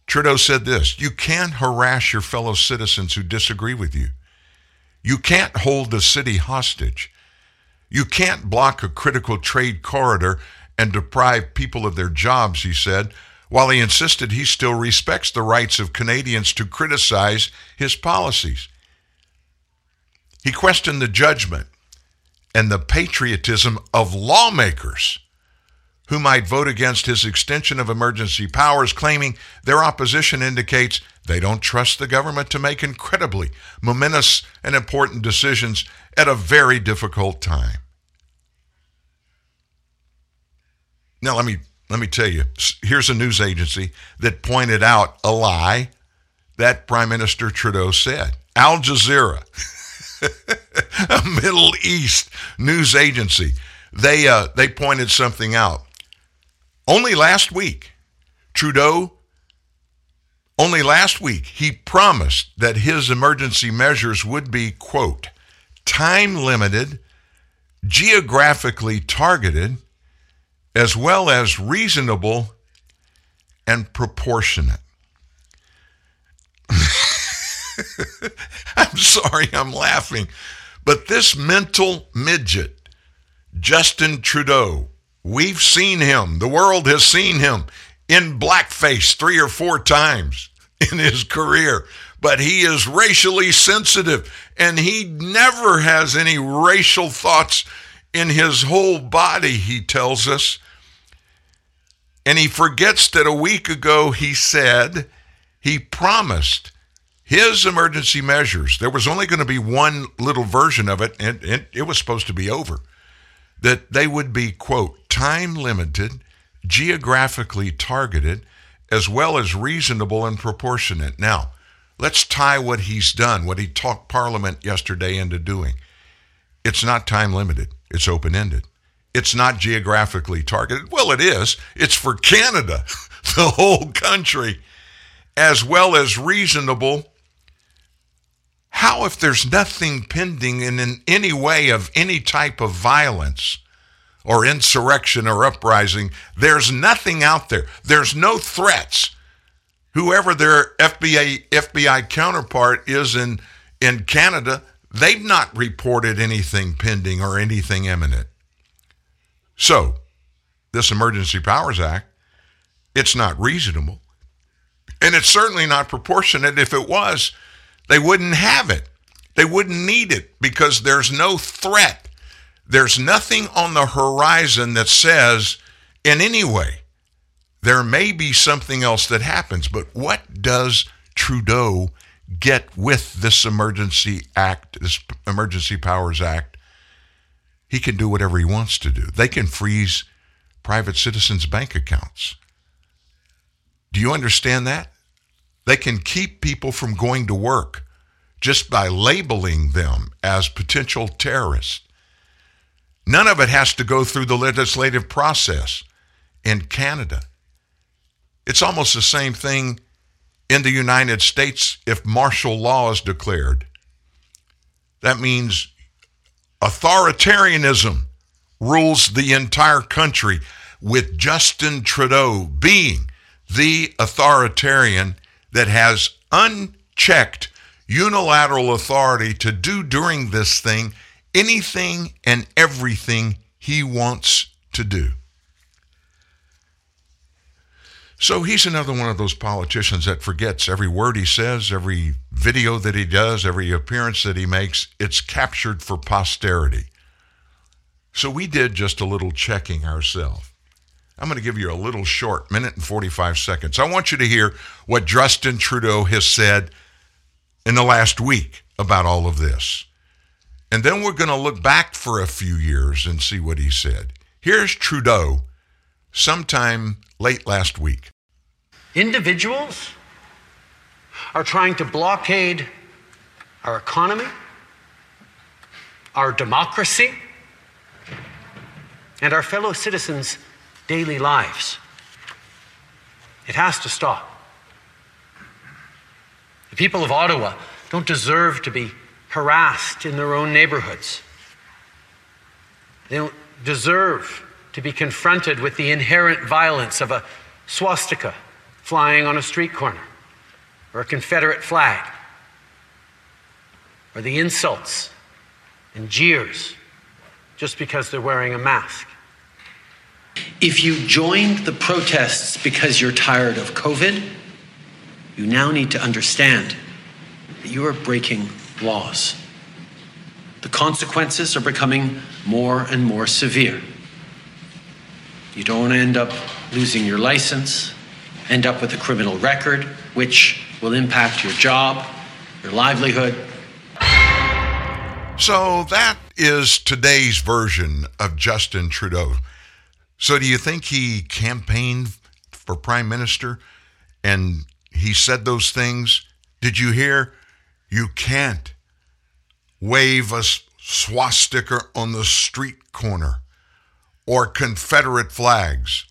Trudeau said this, "You can't harass your fellow citizens who disagree with you. You can't hold the city hostage. You can't block a critical trade corridor and deprive people of their jobs," he said, while he insisted he still respects the rights of Canadians to criticize his policies. He questioned the judgment and the patriotism of lawmakers who might vote against his extension of emergency powers, claiming their opposition indicates they don't trust the government to make incredibly momentous and important decisions at a very difficult time. Now, let me let me tell you, here's a news agency that pointed out a lie that Prime Minister Trudeau said. Al Jazeera, a Middle East news agency, they uh, they pointed something out. Only last week, Trudeau, only last week, he promised that his emergency measures would be, quote, time-limited, geographically targeted, as well as reasonable and proportionate. I'm sorry, I'm laughing. But this mental midget, Justin Trudeau, we've seen him, the world has seen him in blackface three or four times in his career, but he is racially sensitive and he never has any racial thoughts in his whole body, he tells us. And he forgets that a week ago he said he promised his emergency measures. There was only going to be one little version of it, and, and it was supposed to be over. That they would be, quote, time-limited, geographically targeted, as well as reasonable and proportionate. Now, let's tie what he's done, what he talked Parliament yesterday into doing. It's not time-limited. It's open-ended. It's not geographically targeted. Well, it is. It's for Canada, the whole country, as well as reasonable. How, if there's nothing pending in, in any way of any type of violence or insurrection or uprising, there's nothing out there. There's no threats. Whoever their F B I, F B I counterpart is in, in Canada, they've not reported anything pending or anything imminent. So, this Emergency Powers Act, it's not reasonable. And it's certainly not proportionate. If it was, they wouldn't have it. They wouldn't need it because there's no threat. There's nothing on the horizon that says, in any way, there may be something else that happens. But what does Trudeau get with this Emergency Act, this Emergency Powers Act? He can do whatever he wants to do. They can freeze private citizens' bank accounts. Do you understand that? They can keep people from going to work just by labeling them as potential terrorists. None of it has to go through the legislative process in Canada. It's almost the same thing in the United States if martial law is declared. That means authoritarianism rules the entire country, with Justin Trudeau being the authoritarian that has unchecked unilateral authority to do during this thing anything and everything he wants to do. So he's another one of those politicians that forgets every word he says, every video that he does, every appearance that he makes, it's captured for posterity. So we did just a little checking ourselves. I'm going to give you a little short minute and forty-five seconds. I want you to hear what Justin Trudeau has said in the last week about all of this. And then we're going to look back for a few years and see what he said. Here's Trudeau sometime late last week. Individuals are trying to blockade our economy, our democracy, and our fellow citizens' daily lives. It has to stop. The people of Ottawa don't deserve to be harassed in their own neighborhoods. They don't deserve to be confronted with the inherent violence of a swastika flying on a street corner, or a Confederate flag, or the insults and jeers just because they're wearing a mask. If you joined the protests because you're tired of COVID, you now need to understand that you are breaking laws. The consequences are becoming more and more severe. You don't end up losing your license, end up with a criminal record, which will impact your job, your livelihood. So that is today's version of Justin Trudeau. So do you think he campaigned for prime minister and he said those things? Did you hear? You can't wave a swastika on the street corner or Confederate flags.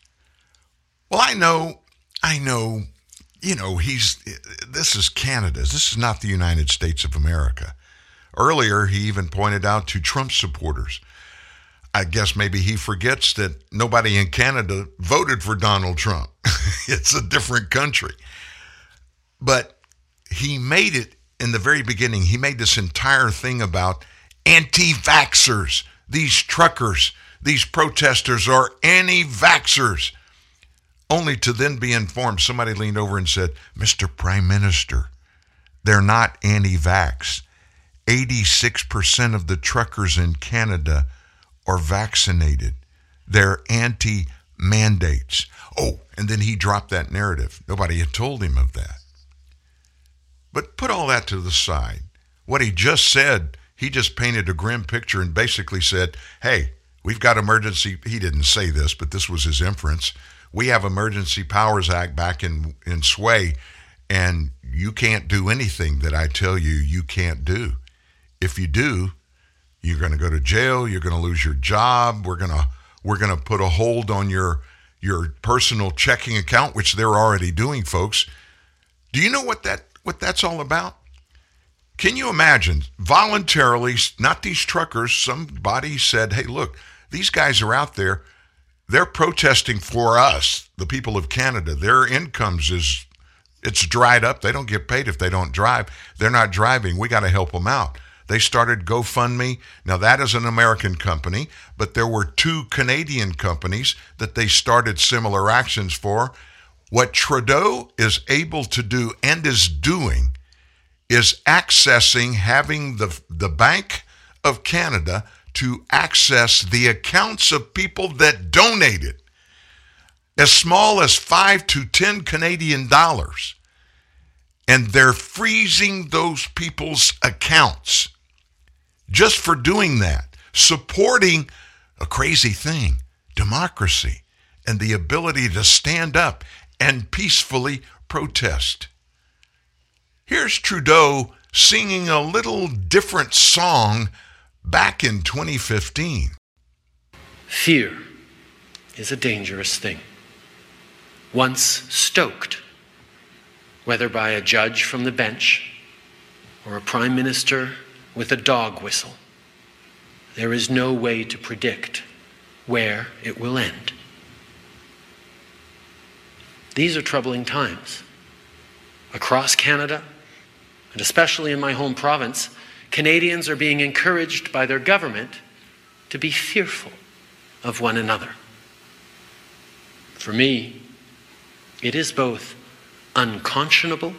Well, I know, I know, you know, he's, this is Canada. This is not the United States of America. Earlier, he even pointed out to Trump supporters. I guess maybe he forgets that nobody in Canada voted for Donald Trump. It's a different country. But he made it in the very beginning. He made this entire thing about anti-vaxxers. These truckers, these protesters are anti-vaxxers. Only to then be informed. Somebody leaned over and said, Mister Prime Minister, they're not anti-vax. eighty-six percent of the truckers in Canada are vaccinated. They're anti-mandates. Oh, and then he dropped that narrative. Nobody had told him of that. But put all that to the side. What he just said, he just painted a grim picture and basically said, hey, we've got emergency. He didn't say this, but this was his inference. We have Emergency Powers Act back in, in sway, and you can't do anything that I tell you you can't do. If you do, you're going to go to jail, you're going to lose your job, we're going to we're going to put a hold on your your personal checking account, which they're already doing, folks. Do you know what that what that's all about? Can you imagine voluntarily, not these truckers, somebody said, hey, look, these guys are out there, they're protesting for us, the people of Canada. Their incomes is it's dried up. They don't get paid if they don't drive. They're not driving. We got to help them out. They started GoFundMe. Now, that is an American company, but there were two Canadian companies that they started similar actions for. What Trudeau is able to do and is doing is accessing, having the, the Bank of Canada to access the accounts of people that donated as small as five to ten Canadian dollars. And they're freezing those people's accounts just for doing that, supporting a crazy thing, democracy, and the ability to stand up and peacefully protest. Here's Trudeau singing a little different song back in twenty fifteen. Fear is a dangerous thing. Once stoked, whether by a judge from the bench or a prime minister with a dog whistle, there is no way to predict where it will end. These are troubling times. Across Canada, and especially in my home province, Canadians are being encouraged by their government to be fearful of one another. For me, it is both unconscionable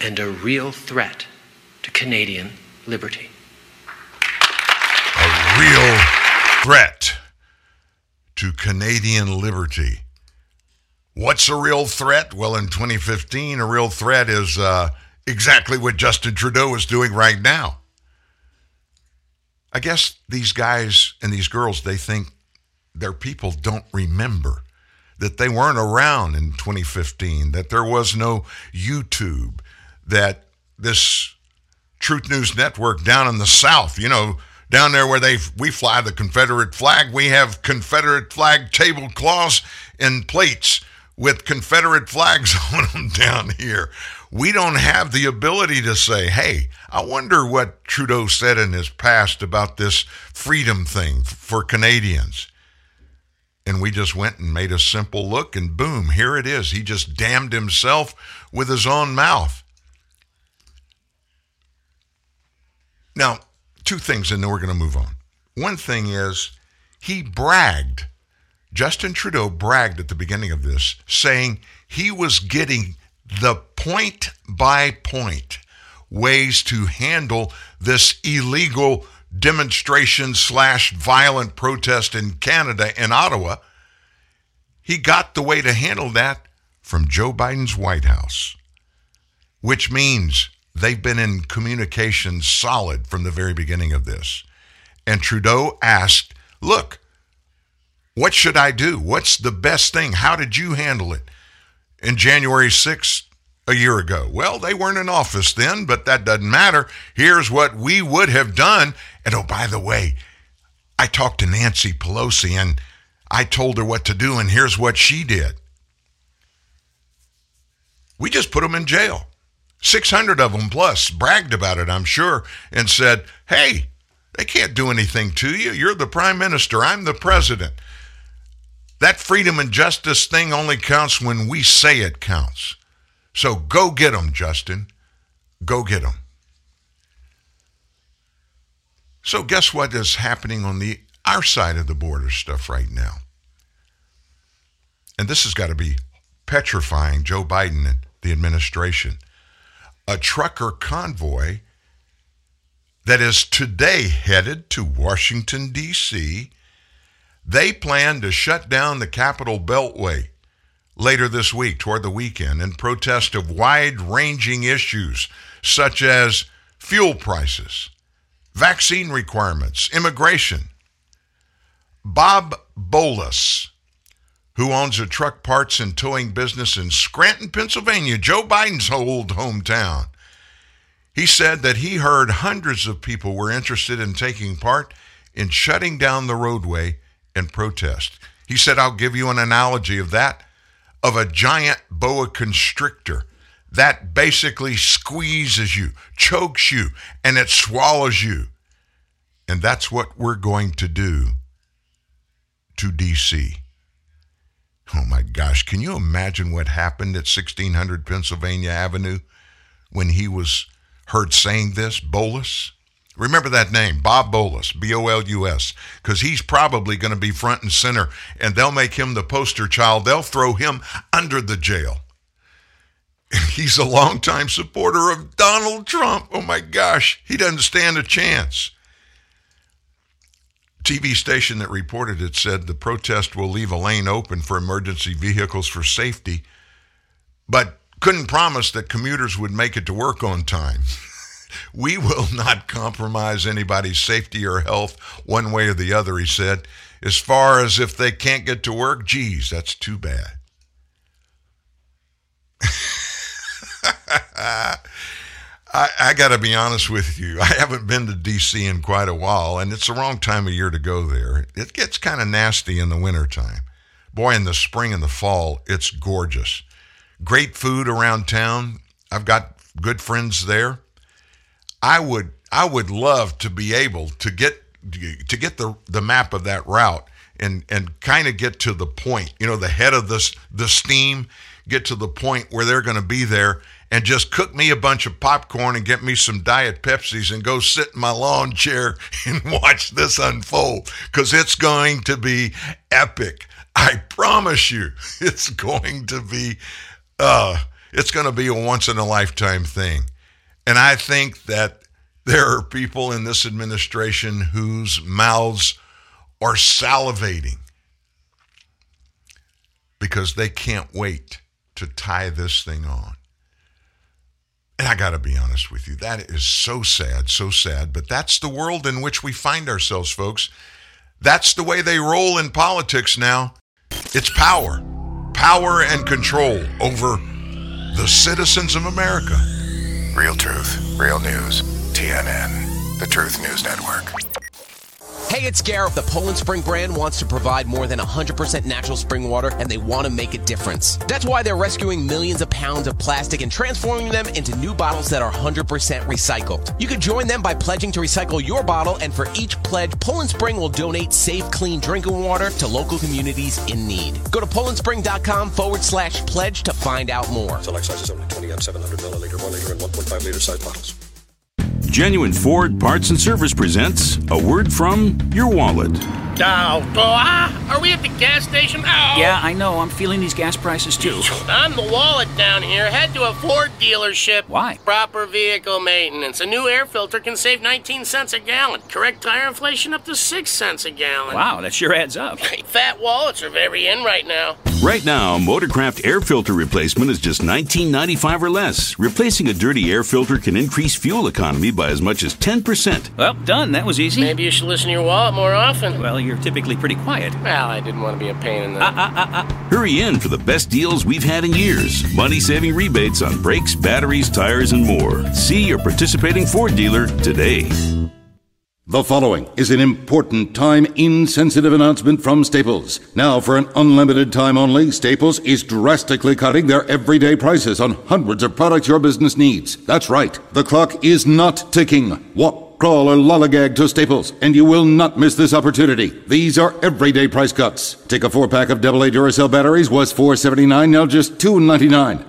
and a real threat to Canadian liberty. A real threat to Canadian liberty. What's a real threat? Well, in twenty fifteen, a real threat is uh, exactly what Justin Trudeau is doing right now. I guess these guys and these girls, they think their people don't remember that they weren't around in twenty fifteen, that there was no YouTube, that this Truth News Network down in the South, you know, down there where they we fly the Confederate flag, we have Confederate flag tablecloths and plates with Confederate flags on them down here. We don't have the ability to say, hey, I wonder what Trudeau said in his past about this freedom thing for Canadians. And we just went and made a simple look, and boom, here it is. He just damned himself with his own mouth. Now, two things, and then we're going to move on. One thing is he bragged. Justin Trudeau bragged at the beginning of this, saying he was getting the point-by-point ways to handle this illegal demonstration slash violent protest in Canada, in Ottawa, He got the way to handle that from Joe Biden's White House, which means they've been in communication solid from the very beginning of this. And Trudeau asked, look, what should I do? What's the best thing? How did you handle it in January sixth a year ago? Well, they weren't in office then, but that doesn't matter. Here's what we would have done. And oh, by the way, I talked to Nancy Pelosi and I told her what to do, and here's what she did. We just put them in jail. six hundred of them plus bragged about it, I'm sure, and said, hey, they can't do anything to you. You're the prime minister. I'm the president. That freedom and justice thing only counts when we say it counts. So go get them, Justin. Go get them. So guess what is happening on the our side of the border stuff right now? And this has got to be petrifying Joe Biden and the administration. A trucker convoy that is today headed to Washington, D C, they plan to shut down the Capitol Beltway later this week, toward the weekend, in protest of wide-ranging issues such as fuel prices, vaccine requirements, immigration. Bob Bolas, who owns a truck parts and towing business in Scranton, Pennsylvania, Joe Biden's old hometown, he said that he heard hundreds of people were interested in taking part in shutting down the roadway in protest. He said, I'll give you an analogy of that, of a giant boa constrictor that basically squeezes you, chokes you, and it swallows you. And that's what we're going to do to D C. Oh my gosh, can you imagine what happened at sixteen hundred Pennsylvania Avenue when he was heard saying this, Bolas? Remember that name, Bob Bolas, B O L U S, because he's probably going to be front and center, and they'll make him the poster child. They'll throw him under the jail. He's a longtime supporter of Donald Trump. Oh my gosh, he doesn't stand a chance. T V station that reported it said the protest will leave a lane open for emergency vehicles for safety, but couldn't promise that commuters would make it to work on time. We will not compromise anybody's safety or health one way or the other, he said. As far as if they can't get to work, geez, that's too bad. I, I got to be honest with you. I haven't been to D C in quite a while, and it's the wrong time of year to go there. It gets kind of nasty in the wintertime. Boy, in the spring and the fall, it's gorgeous. Great food around town. I've got good friends there. I would I would love to be able to get to get the, the map of that route and, and kind of get to the point, you know, the head of this the steam, get to the point where they're going to be there and just cook me a bunch of popcorn and get me some Diet Pepsis and go sit in my lawn chair and watch this unfold, because it's going to be epic. I promise you, it's going to be uh, it's going to be a once-in-a-lifetime thing. And I think that there are people in this administration whose mouths are salivating because they can't wait to tie this thing on. And I got to be honest with you, that is so sad, so sad. But that's the world in which we find ourselves, folks. That's the way they roll in politics now. It's power, power and control over the citizens of America. Real truth, real news, T N N, the Truth News Network. Hey, it's Gareth. The Poland Spring brand wants to provide more than one hundred percent natural spring water, and they want to make a difference. That's why they're rescuing millions of pounds of plastic and transforming them into new bottles that are one hundred percent recycled. You can join them by pledging to recycle your bottle, and for each pledge, Poland Spring will donate safe, clean drinking water to local communities in need. Go to polandspring.com forward slash pledge to find out more. Select sizes only, twenty ounce, seven hundred milliliter, one liter, and one point five liter size bottles. Genuine Ford Parts and Service presents A Word From Your Wallet. Ow. Oh, ah, are we at the gas station? Ow. Yeah, I know. I'm feeling these gas prices, too. I'm the wallet down here. Head to a Ford dealership. Why? Proper vehicle maintenance. A new air filter can save nineteen cents a gallon. Correct tire inflation up to six cents a gallon. Wow, that sure adds up. Fat wallets are very in right now. Right now, Motorcraft air filter replacement is just nineteen ninety-five or less. Replacing a dirty air filter can increase fuel economy by as much as ten percent. Well, done. That was easy. Maybe you should listen to your wallet more often. Well, you're typically pretty quiet. Well, I didn't want to be a pain in the... Uh, uh, uh, uh. Hurry in for the best deals we've had in years. Money-saving rebates on brakes, batteries, tires, and more. See your participating Ford dealer today. The following is an important time-insensitive announcement from Staples. Now, for an unlimited time only, Staples is drastically cutting their everyday prices on hundreds of products your business needs. That's right. The clock is not ticking. What? Crawl or lollygag to Staples, and you will not miss this opportunity. These are everyday price cuts. Take a four-pack of double A Duracell batteries was four dollars and seventy-nine cents, now just two dollars and ninety-nine cents.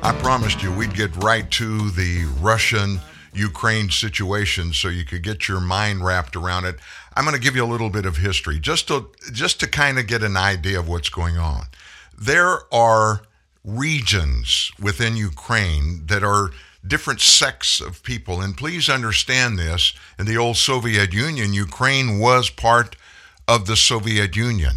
I promised you we'd get right to the Russian-Ukraine situation so you could get your mind wrapped around it. I'm going to give you a little bit of history just to just to kind of get an idea of what's going on. There are regions within Ukraine that are different sects of people, and please understand this. In the old Soviet Union, Ukraine was part of the Soviet Union.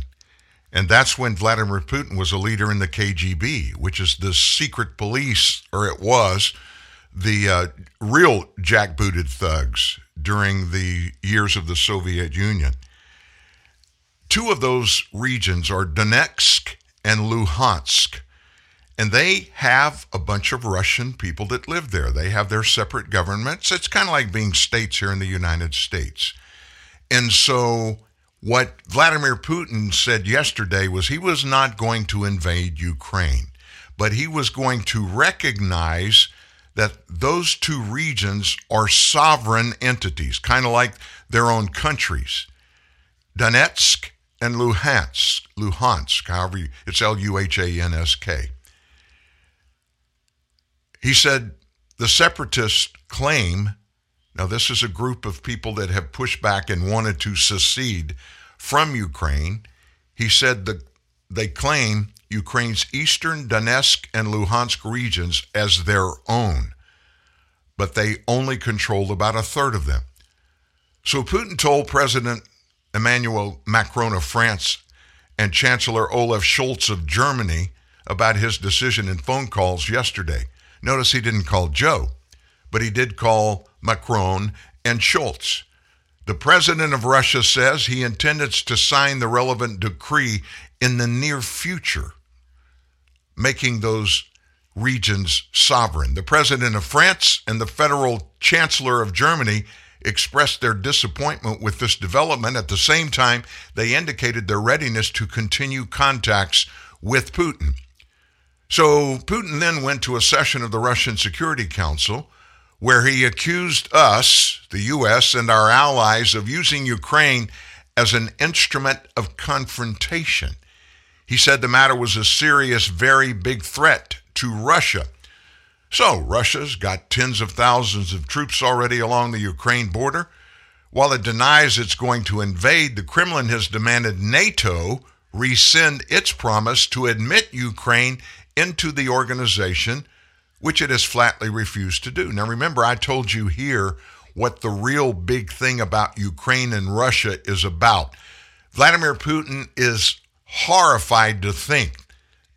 And that's when Vladimir Putin was a leader in the K G B, which is the secret police, or it was, the uh, real jackbooted thugs during the years of the Soviet Union. Two of those regions are Donetsk and Luhansk, and they have a bunch of Russian people that live there. They have their separate governments. It's kind of like being states here in the United States. And so what Vladimir Putin said yesterday was he was not going to invade Ukraine, but he was going to recognize that those two regions are sovereign entities, kind of like their own countries. Donetsk and Luhansk, Luhansk, however, you, it's L U H A N S K. He said the separatists claim, now, this is a group of people that have pushed back and wanted to secede from Ukraine. He said that they claim Ukraine's eastern Donetsk and Luhansk regions as their own, but they only control about a third of them. So Putin told President Emmanuel Macron of France and Chancellor Olaf Scholz of Germany about his decision in phone calls yesterday. Notice he didn't call Joe, but he did call Macron and Scholz. The president of Russia says he intends to sign the relevant decree in the near future, making those regions sovereign. The president of France and the federal chancellor of Germany expressed their disappointment with this development. At the same time, they indicated their readiness to continue contacts with Putin. So Putin then went to a session of the Russian Security Council where he accused us, the U S, and our allies of using Ukraine as an instrument of confrontation. He said the matter was a serious, very big threat to Russia. So Russia's got tens of thousands of troops already along the Ukraine border. While it denies it's going to invade, the Kremlin has demanded NATO rescind its promise to admit Ukraine into the organization, which it has flatly refused to do. Now, remember, I told you here what the real big thing about Ukraine and Russia is about. Vladimir Putin is horrified to think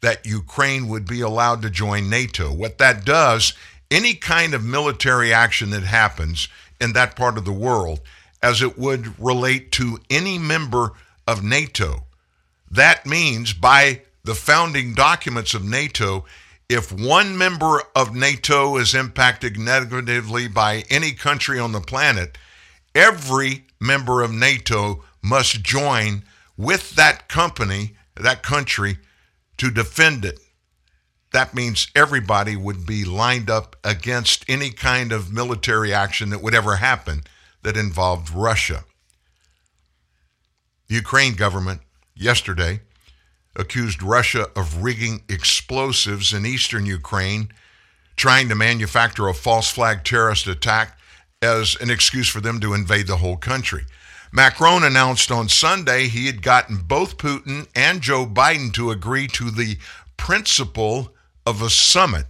that Ukraine would be allowed to join NATO. What that does, any kind of military action that happens in that part of the world, as it would relate to any member of NATO, that means by the founding documents of NATO, if one member of NATO is impacted negatively by any country on the planet, every member of NATO must join with that company, that country, to defend it. That means everybody would be lined up against any kind of military action that would ever happen that involved Russia. The Ukraine government yesterday accused Russia of rigging explosives in eastern Ukraine, trying to manufacture a false flag terrorist attack as an excuse for them to invade the whole country. Macron announced on Sunday he had gotten both Putin and Joe Biden to agree to the principle of a summit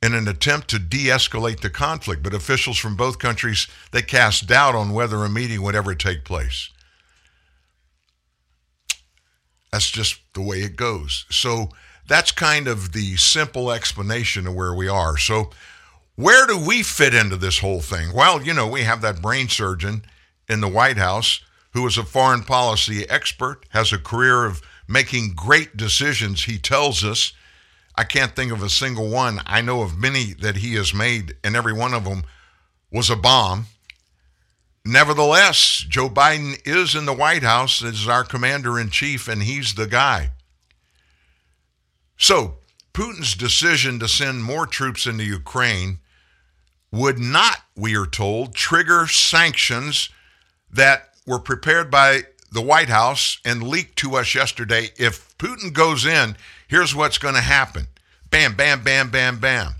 in an attempt to de-escalate the conflict, but officials from both countries, they cast doubt on whether a meeting would ever take place. That's just the way it goes. So that's kind of the simple explanation of where we are. So where do we fit into this whole thing? Well, you know, we have that brain surgeon in the White House who is a foreign policy expert, has a career of making great decisions, he tells us. I can't think of a single one. I know of many that he has made, and every one of them was a bomb. Nevertheless, Joe Biden is in the White House as our commander-in-chief, and he's the guy. So Putin's decision to send more troops into Ukraine would not, we are told, trigger sanctions that were prepared by the White House and leaked to us yesterday. If Putin goes in, here's what's going to happen. Bam, bam, bam, bam, bam.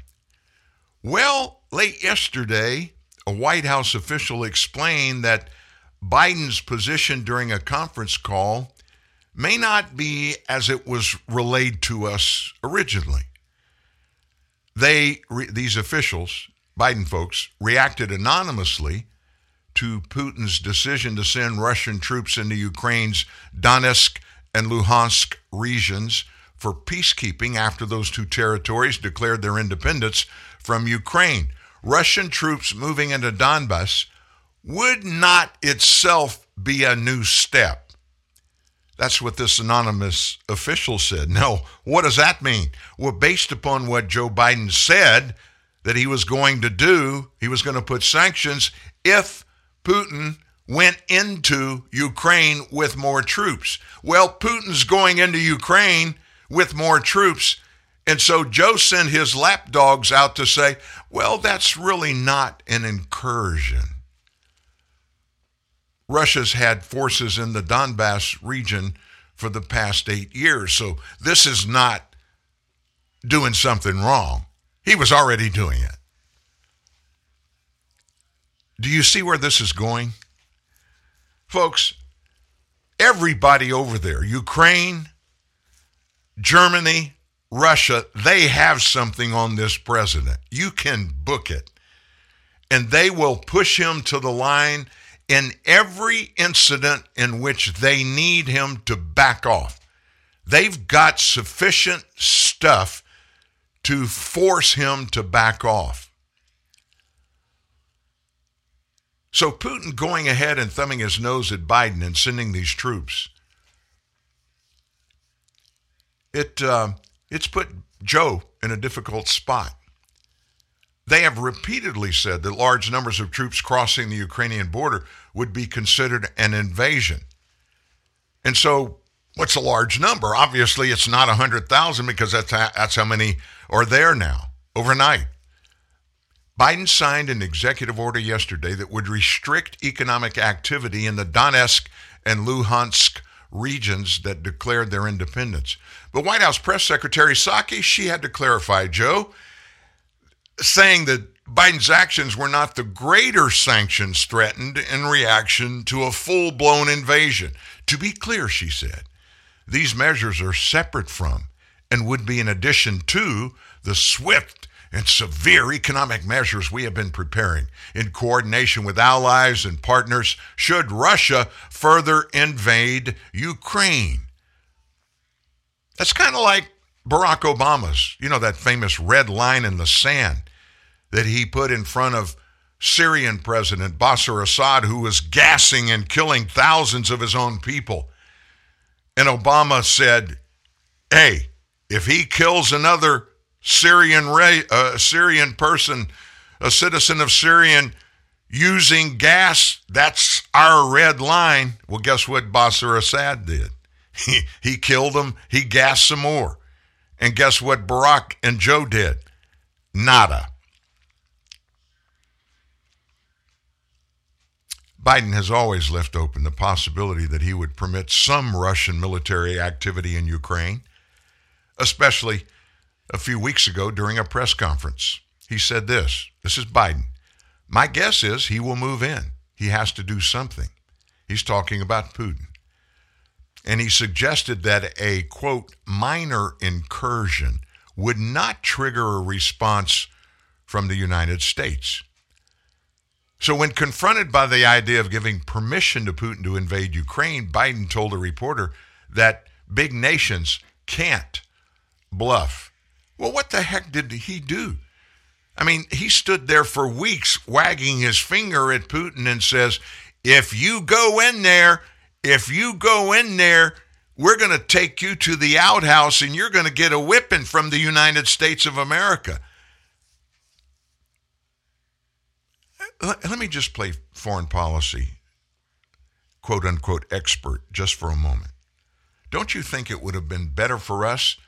Well, late yesterday, a White House official explained that Biden's position during a conference call may not be as it was relayed to us originally. They, re, these officials, Biden folks, reacted anonymously to Putin's decision to send Russian troops into Ukraine's Donetsk and Luhansk regions for peacekeeping after those two territories declared their independence from Ukraine. Russian troops moving into Donbas would not itself be a new step. That's what this anonymous official said. Now, what does that mean? Well, based upon what Joe Biden said that he was going to do, he was going to put sanctions if Putin went into Ukraine with more troops. Well, Putin's going into Ukraine with more troops. And so Joe sent his lapdogs out to say, well, that's really not an incursion. Russia's had forces in the Donbass region for the past eight years, so this is not doing something wrong. He was already doing it. Do you see where this is going? Folks, everybody over there, Ukraine, Germany, Russia, they have something on this president. You can book it. And they will push him to the line in every incident in which they need him to back off. They've got sufficient stuff to force him to back off. So Putin going ahead and thumbing his nose at Biden and sending these troops, it uh, it's put Joe in a difficult spot. They have repeatedly said that large numbers of troops crossing the Ukrainian border would be considered an invasion. And so what's a large number? Obviously, it's not one hundred thousand because that's how, that's how many are there now overnight. Biden signed an executive order yesterday that would restrict economic activity in the Donetsk and Luhansk regions that declared their independence. But White House Press Secretary Psaki, she had to clarify, Joe, saying that Biden's actions were not the greater sanctions threatened in reaction to a full-blown invasion. To be clear, she said, these measures are separate from and would be in addition to the swift and severe economic measures we have been preparing in coordination with allies and partners should Russia further invade Ukraine. That's kind of like Barack Obama's, you know, that famous red line in the sand that he put in front of Syrian President Bashar Assad, who was gassing and killing thousands of his own people. And Obama said, hey, if he kills another Syrian, uh, Syrian person, a citizen of Syrian using gas, that's our red line. Well, guess what Bashar Assad did? He, he killed him. He gassed some more. And guess what Barack and Joe did? Nada. Biden has always left open the possibility that he would permit some Russian military activity in Ukraine, especially a few weeks ago during a press conference. He said this, this is Biden, my guess is he will move in. He has to do something. He's talking about Putin. And he suggested that a, quote, minor incursion would not trigger a response from the United States. So when confronted by the idea of giving permission to Putin to invade Ukraine, Biden told a reporter that big nations can't bluff. Well, what the heck did he do? I mean, he stood there for weeks wagging his finger at Putin and says, if you go in there, if you go in there, we're going to take you to the outhouse and you're going to get a whipping from the United States of America. Let me just play foreign policy, quote unquote, expert just for a moment. Don't you think it would have been better for us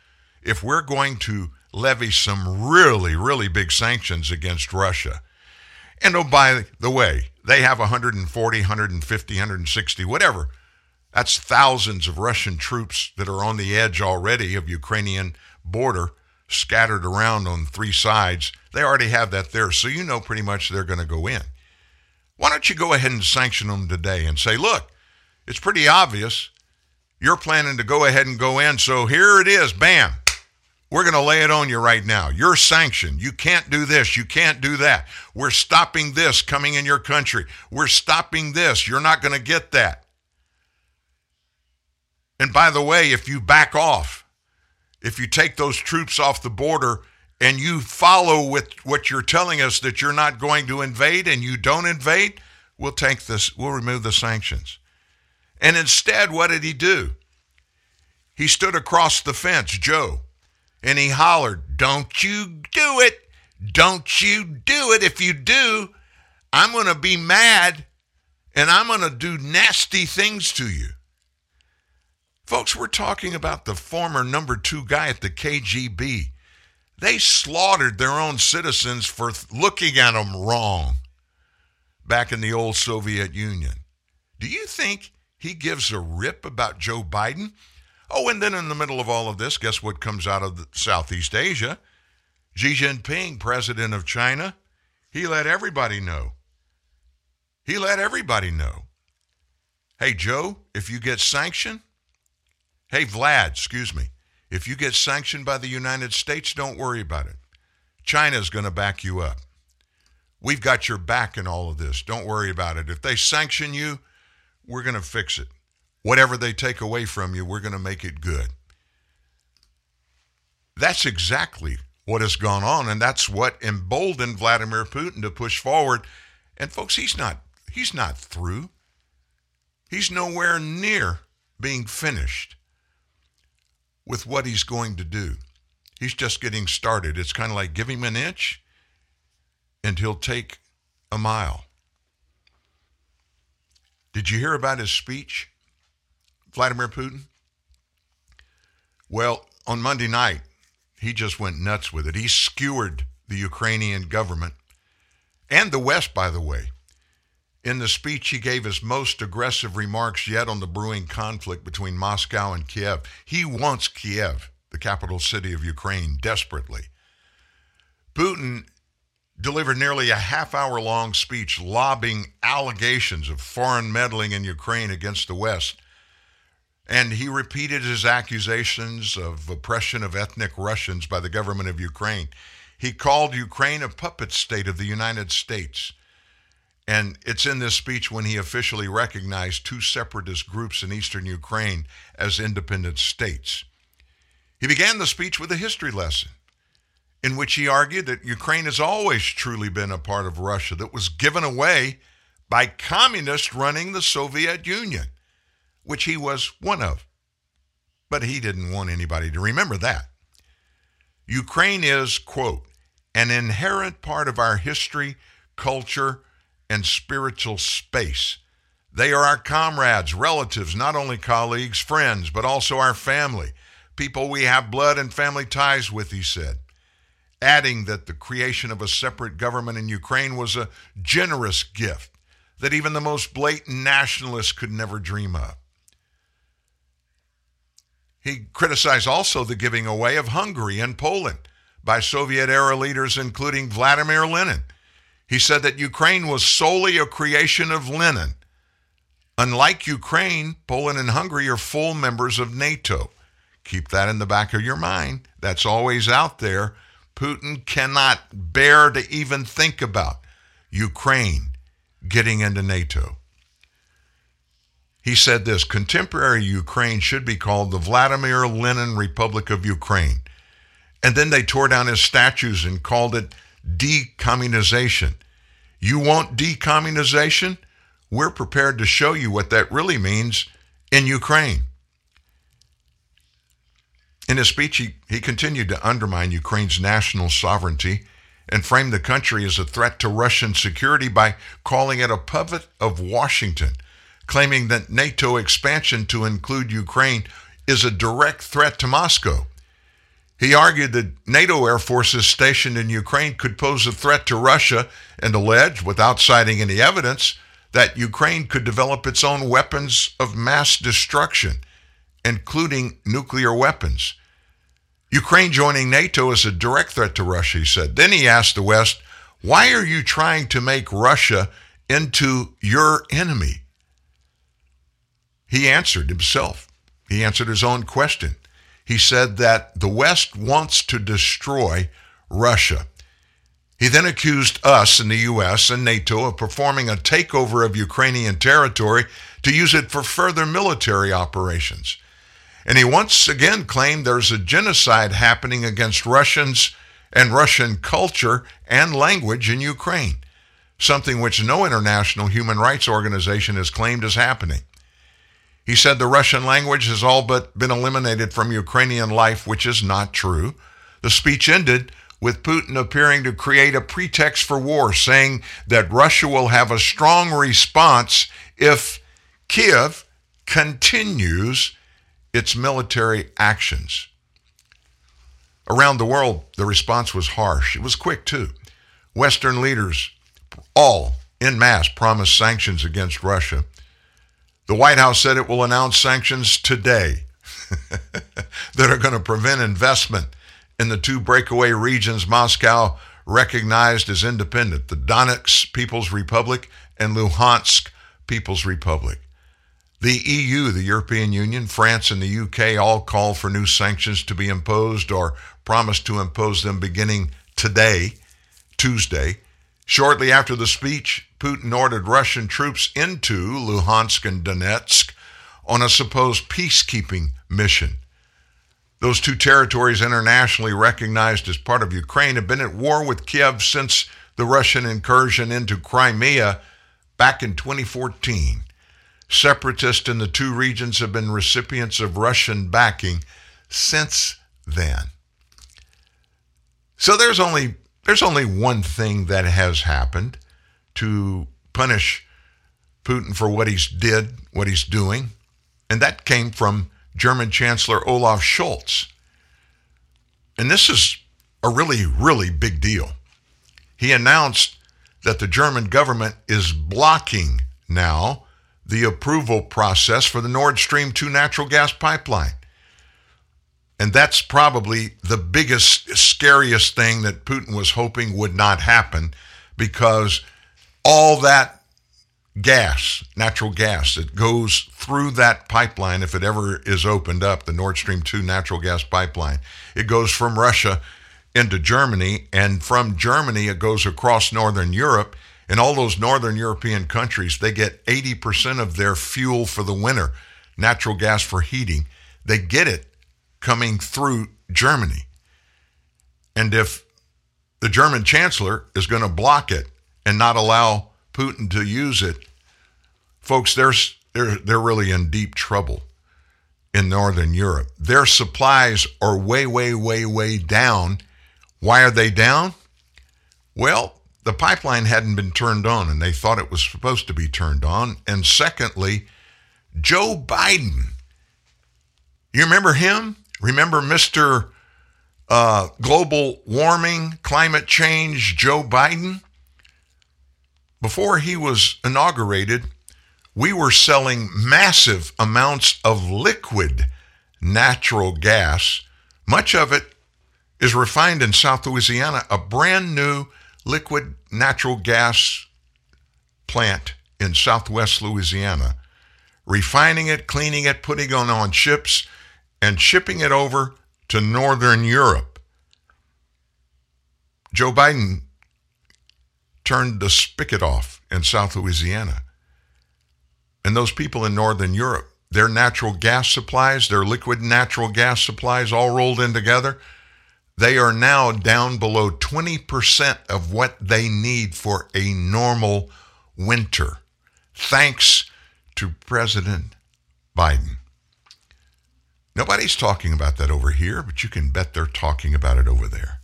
if we're going to levy some really, really big sanctions against Russia? And oh, by the way, they have one hundred forty, one hundred fifty, one hundred sixty, whatever. That's thousands of Russian troops that are on the edge already of Ukrainian border, scattered around on three sides. They already have that there, so you know pretty much they're going to go in. Why don't you go ahead and sanction them today and say, look, it's pretty obvious you're planning to go ahead and go in, so here it is, bam. We're going to lay it on you right now. You're sanctioned. You can't do this. You can't do that. We're stopping this coming in your country. We're stopping this. You're not going to get that. And by the way, if you back off, if you take those troops off the border and you follow with what you're telling us that you're not going to invade and you don't invade, we'll take this, we'll remove the sanctions. And instead, what did he do? He stood across the fence, Joe, and he hollered, don't you do it. Don't you do it. If you do, I'm going to be mad and I'm going to do nasty things to you. Folks, we're talking about the former number two guy at the K G B. They slaughtered their own citizens for looking at them wrong back in the old Soviet Union. Do you think he gives a rip about Joe Biden? Oh, and then in the middle of all of this, guess what comes out of Southeast Asia? Xi Jinping, president of China, he let everybody know. He let everybody know. Hey, Joe, if you get sanctioned, Hey, Vlad, excuse me, if you get sanctioned by the United States, don't worry about it. China's going to back you up. We've got your back in all of this. Don't worry about it. If they sanction you, we're going to fix it. Whatever they take away from you, we're going to make it good. That's exactly what has gone on, and that's what emboldened Vladimir Putin to push forward. And folks, he's not, he's not through. He's nowhere near being finished with what he's going to do. He's just getting started. It's kind of like give him an inch and he'll take a mile. Did you hear about his speech, Vladimir Putin? Well, on Monday night, he just went nuts with it. He skewered the Ukrainian government and the West, by the way. In the speech, he gave his most aggressive remarks yet on the brewing conflict between Moscow and Kiev. He wants Kiev, the capital city of Ukraine, desperately. Putin delivered nearly a half-hour-long speech lobbing allegations of foreign meddling in Ukraine against the West, and he repeated his accusations of oppression of ethnic Russians by the government of Ukraine. He called Ukraine a puppet state of the United States. And it's in this speech when he officially recognized two separatist groups in eastern Ukraine as independent states. He began the speech with a history lesson in which he argued that Ukraine has always truly been a part of Russia that was given away by communists running the Soviet Union, which he was one of. But he didn't want anybody to remember that. Ukraine is, quote, an inherent part of our history, culture, and spiritual space. They are our comrades, relatives, not only colleagues, friends, but also our family, people we have blood and family ties with, he said, adding that the creation of a separate government in Ukraine was a generous gift that even the most blatant nationalists could never dream of. He criticized also the giving away of Hungary and Poland by Soviet-era leaders, including Vladimir Lenin. He said that Ukraine was solely a creation of Lenin. Unlike Ukraine, Poland and Hungary are full members of NATO. Keep that in the back of your mind. That's always out there. Putin cannot bear to even think about Ukraine getting into NATO. He said this, contemporary Ukraine should be called the Vladimir Lenin Republic of Ukraine. And then they tore down his statues and called it decommunization. You want decommunization? We're prepared to show you what that really means in Ukraine. In his speech, he, he continued to undermine Ukraine's national sovereignty and framed the country as a threat to Russian security by calling it a puppet of Washington, claiming that NATO expansion to include Ukraine is a direct threat to Moscow. He argued that NATO air forces stationed in Ukraine could pose a threat to Russia and alleged, without citing any evidence, that Ukraine could develop its own weapons of mass destruction, including nuclear weapons. Ukraine joining NATO is a direct threat to Russia, he said. Then he asked the West, why are you trying to make Russia into your enemy? He answered himself. He answered his own question. He said that the West wants to destroy Russia. He then accused us in the U S and NATO of performing a takeover of Ukrainian territory to use it for further military operations. And he once again claimed there's a genocide happening against Russians and Russian culture and language in Ukraine, something which no international human rights organization has claimed is happening. He said the Russian language has all but been eliminated from Ukrainian life, which is not true. The speech ended with Putin appearing to create a pretext for war, saying that Russia will have a strong response if Kiev continues its military actions. Around the world, the response was harsh. It was quick, too. Western leaders, all en masse, promised sanctions against Russia. The White House said it will announce sanctions today that are going to prevent investment in the two breakaway regions Moscow recognized as independent, the Donetsk People's Republic and Luhansk People's Republic. The E U, the European Union, France, and the U K all call for new sanctions to be imposed or promised to impose them beginning today, Tuesday. Shortly after the speech, Putin ordered Russian troops into Luhansk and Donetsk on a supposed peacekeeping mission. Those two territories internationally recognized as part of Ukraine have been at war with Kiev since the Russian incursion into Crimea back in twenty fourteen. Separatists in the two regions have been recipients of Russian backing since then. So there's only there's only one thing that has happened to punish Putin for what he's did, what he's doing, and that came from German Chancellor Olaf Scholz. And this is a really, really big deal. He announced that the German government is blocking now the approval process for the Nord Stream two natural gas pipeline. And that's probably the biggest, scariest thing that Putin was hoping would not happen, because all that gas, natural gas, that goes through that pipeline, if it ever is opened up, the Nord Stream two natural gas pipeline, it goes from Russia into Germany, and from Germany it goes across northern Europe. In all those northern European countries, they get eighty percent of their fuel for the winter, natural gas for heating. They get it coming through Germany. And if the German chancellor is going to block it and not allow Putin to use it, folks, they're, they're, they're really in deep trouble. in Northern Europe. Their supplies are way, way, way, way down. Why are they down? Well, the pipeline hadn't been turned on, and they thought it was supposed to be turned on. And secondly, Joe Biden, you remember him? Remember Mister Uh, global warming, climate change, Joe Biden? Before he was inaugurated, we were selling massive amounts of liquid natural gas. Much of it is refined in South Louisiana, a brand new liquid natural gas plant in Southwest Louisiana, refining it, cleaning it, putting it on ships, and shipping it over to Northern Europe. Joe Biden turned the spigot off in South Louisiana. And those people in Northern Europe, their natural gas supplies, their liquid natural gas supplies all rolled in together, they are now down below twenty percent of what they need for a normal winter, thanks to President Biden. Nobody's talking about that over here, but you can bet they're talking about it over there.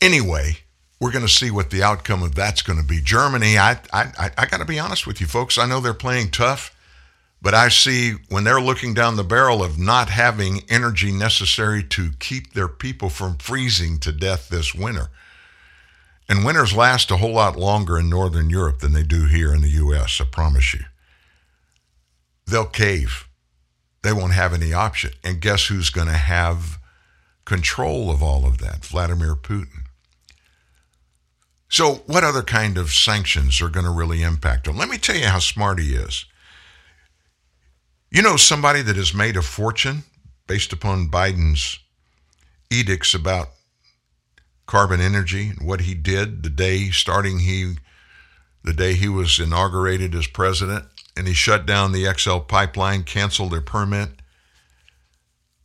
Anyway, we're going to see what the outcome of that's going to be. Germany, I I, I got to be honest with you folks, I know they're playing tough, but I see when they're looking down the barrel of not having energy necessary to keep their people from freezing to death this winter. And winters last a whole lot longer in Northern Europe than they do here in the U S, I promise you. They'll cave. They won't have any option. And guess who's going to have control of all of that? Vladimir Putin. So what other kind of sanctions are going to really impact him? Let me tell you how smart he is. You know somebody that has made a fortune based upon Biden's edicts about carbon energy and what he did the day starting he, the day he was inaugurated as president? And he shut down the X L pipeline, canceled their permit.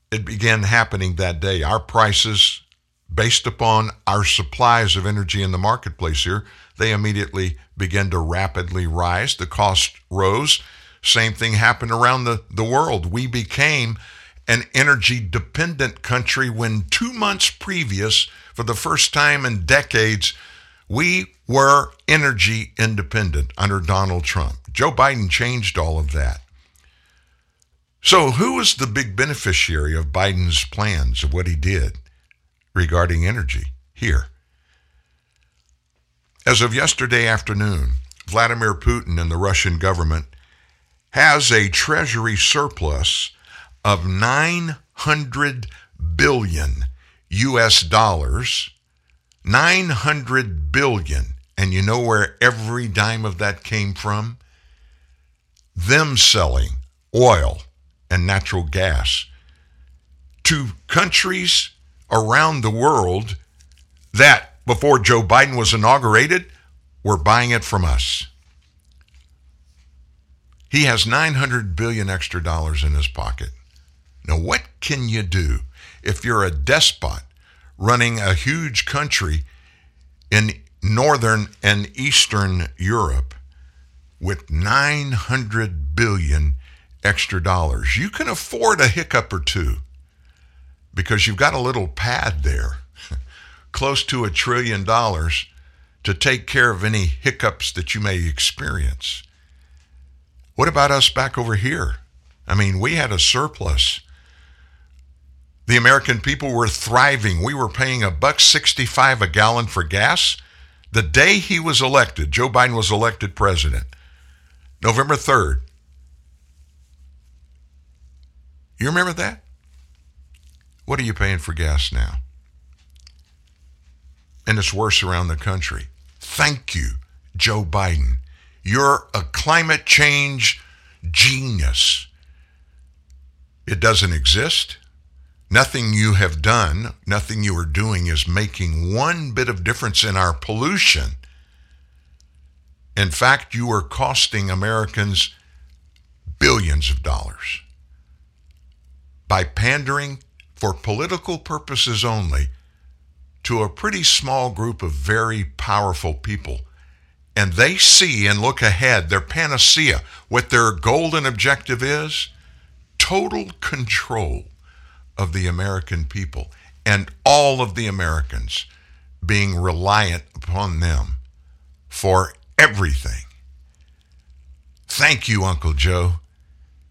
It began happening that day. Our prices, based upon our supplies of energy in the marketplace here, they immediately began to rapidly rise. The cost rose. Same thing happened around the, the world. We became an energy-dependent country when two months previous, for the first time in decades, we were energy independent under Donald Trump. Joe Biden changed all of that. So who was the big beneficiary of Biden's plans, of what he did regarding energy here? As of yesterday afternoon, Vladimir Putin and the Russian government has a treasury surplus of nine hundred billion U S dollars, nine hundred billion. And you know where every dime of that came from? Them selling oil and natural gas to countries around the world that, before Joe Biden was inaugurated, were buying it from us. He has nine hundred billion extra dollars in his pocket. Now, what can you do if you're a despot running a huge country in Northern and Eastern Europe with nine hundred billion extra dollars? You can afford a hiccup or two because you've got a little pad there, close to a trillion dollars, to take care of any hiccups that you may experience. What about us back over here? I mean, we had a surplus. The American people were thriving. We were paying a buck sixty-five a gallon for gas. The day he was elected, Joe Biden was elected president, November third. You remember that? What are you paying for gas now? And it's worse around the country. Thank you, Joe Biden. You're a climate change genius. It doesn't exist. Nothing you have done, nothing you are doing is making one bit of difference in our pollution. In fact, you are costing Americans billions of dollars by pandering for political purposes only to a pretty small group of very powerful people and they see and look ahead, their panacea, what their golden objective is, total control of the American people and all of the Americans being reliant upon them for everything. Thank you, Uncle Joe.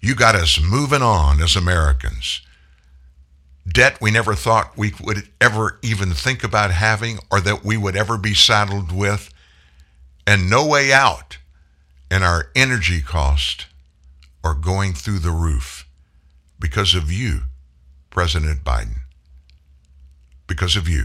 You got us moving on as Americans. Debt we never thought we would ever even think about having or that we would ever be saddled with, and no way out, and our energy costs are going through the roof because of you, President Biden. Because of you.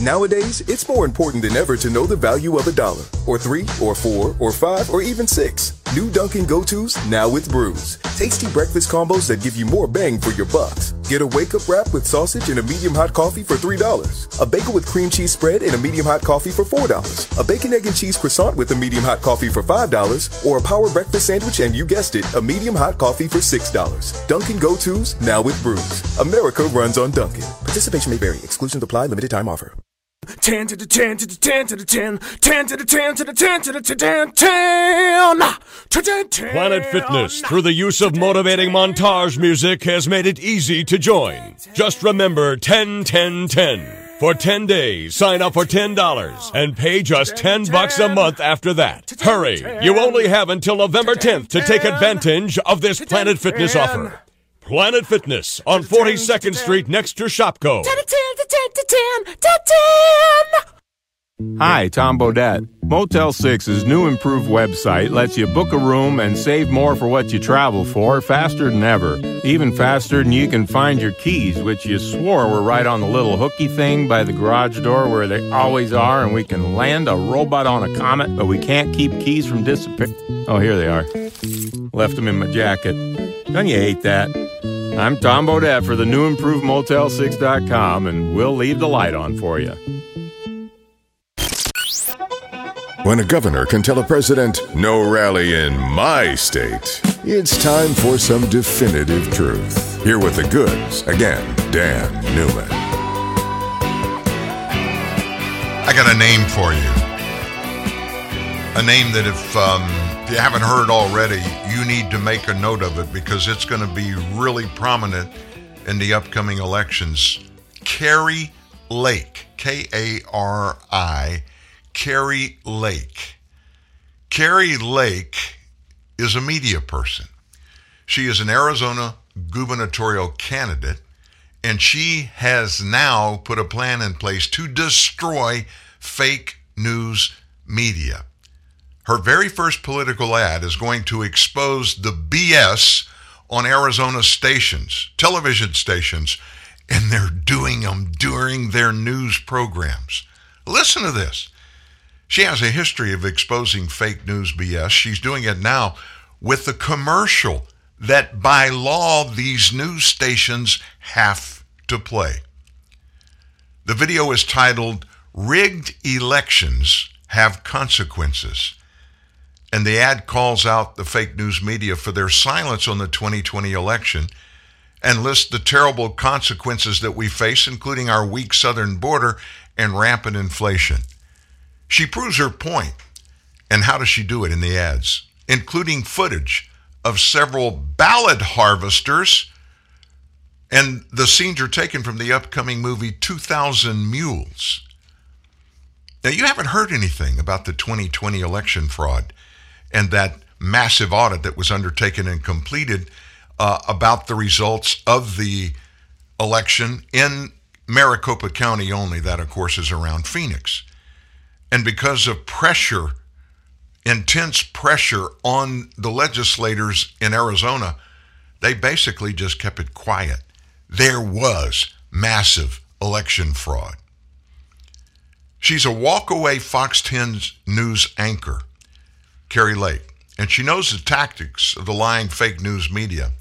Nowadays, it's more important than ever to know the value of a dollar, or three, or four, or five, or even six. New Dunkin' Go-To's now with brews. Tasty breakfast combos that give you more bang for your bucks. Get a wake-up wrap with sausage and a medium-hot coffee for three dollars. A bagel with cream cheese spread and a medium-hot coffee for four dollars. A bacon, egg, and cheese croissant with a medium-hot coffee for five dollars. Or a power breakfast sandwich and, you guessed it, a medium-hot coffee for six dollars. Dunkin' Go-To's now with brews. America runs on Dunkin'. Participation may vary. Exclusions apply. Limited time offer. Ten to the ten to the ten to the ten, ten to the ten to the ten to the ten, ten, ten. Planet Fitness, through the use of motivating montage music, has made it easy to join. Just remember ten, ten, ten. For ten days, sign up for ten dollars and pay just ten bucks a month after that. Hurry, you only have until November tenth to take advantage of this Planet Fitness offer. Planet Fitness on forty-second Street next to Shopko. Hi, Tom Bodette. Motel six's new improved website lets you book a room and save more for what you travel for faster than ever. Even faster than you can find your keys, which you swore were right on the little hooky thing by the garage door where they always are, and we can land a robot on a comet, but we can't keep keys from disappearing. Oh, here they are. Left them in my jacket. Don't you hate that? I'm Tom Bodette for the new improved Motel six dot com, and we'll leave the light on for you. When a governor can tell a president, no rally in my state, it's time for some definitive truth. Here with the goods, again, Dan Newman. I got a name for you. A name that if... Um, If you haven't heard already, you need to make a note of it because it's going to be really prominent in the upcoming elections. Carrie Lake, K A R I, Carrie Lake. Carrie Lake is a media person. She is an Arizona gubernatorial candidate, and she has now put a plan in place to destroy fake news media. Her very first political ad is going to expose the B S on Arizona stations, television stations, and they're doing them during their news programs. Listen to this. She has a history of exposing fake news B S. She's doing it now with the commercial that by law these news stations have to play. The video is titled, "Rigged Elections Have Consequences." And the ad calls out the fake news media for their silence on the twenty twenty election and lists the terrible consequences that we face, including our weak southern border and rampant inflation. She proves her point. And how does she do it in the ads? Including footage of several ballot harvesters, and the scenes are taken from the upcoming movie two thousand mules. Now, you haven't heard anything about the twenty twenty election fraud and that massive audit that was undertaken and completed uh, about the results of the election in Maricopa County only. That, of course, is around Phoenix. And because of pressure, intense pressure on the legislators in Arizona, they basically just kept it quiet. There was massive election fraud. She's a walk-away Fox ten News anchor Carrie Lake, and she knows the tactics of the lying fake news media,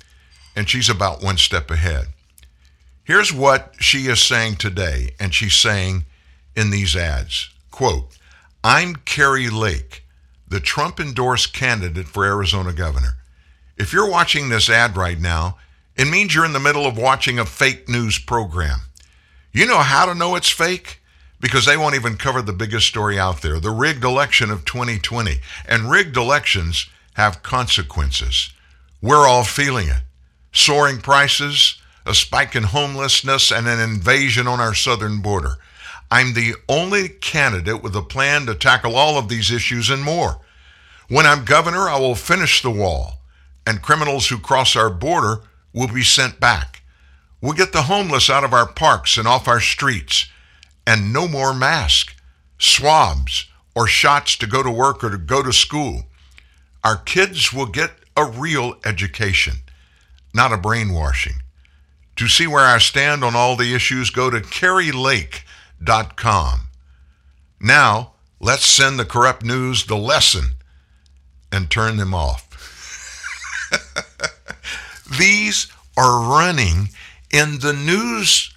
and she's about one step ahead. Here's what she is saying today, and she's saying in these ads, quote, "I'm Carrie Lake, the Trump-endorsed candidate for Arizona governor." If you're watching this ad right now, it means you're in the middle of watching a fake news program. You know how to know it's fake? Because they won't even cover the biggest story out there, the rigged election of twenty twenty. And rigged elections have consequences. We're all feeling it. Soaring prices, a spike in homelessness, and an invasion on our southern border. I'm the only candidate with a plan to tackle all of these issues and more. When I'm governor, I will finish the wall, and criminals who cross our border will be sent back. We'll get the homeless out of our parks and off our streets, and no more masks, swabs, or shots to go to work or to go to school. Our kids will get a real education, not a brainwashing. To see where I stand on all the issues, go to Carrie Lake dot com. Now, let's send the corrupt news the lesson and turn them off. These are running in the news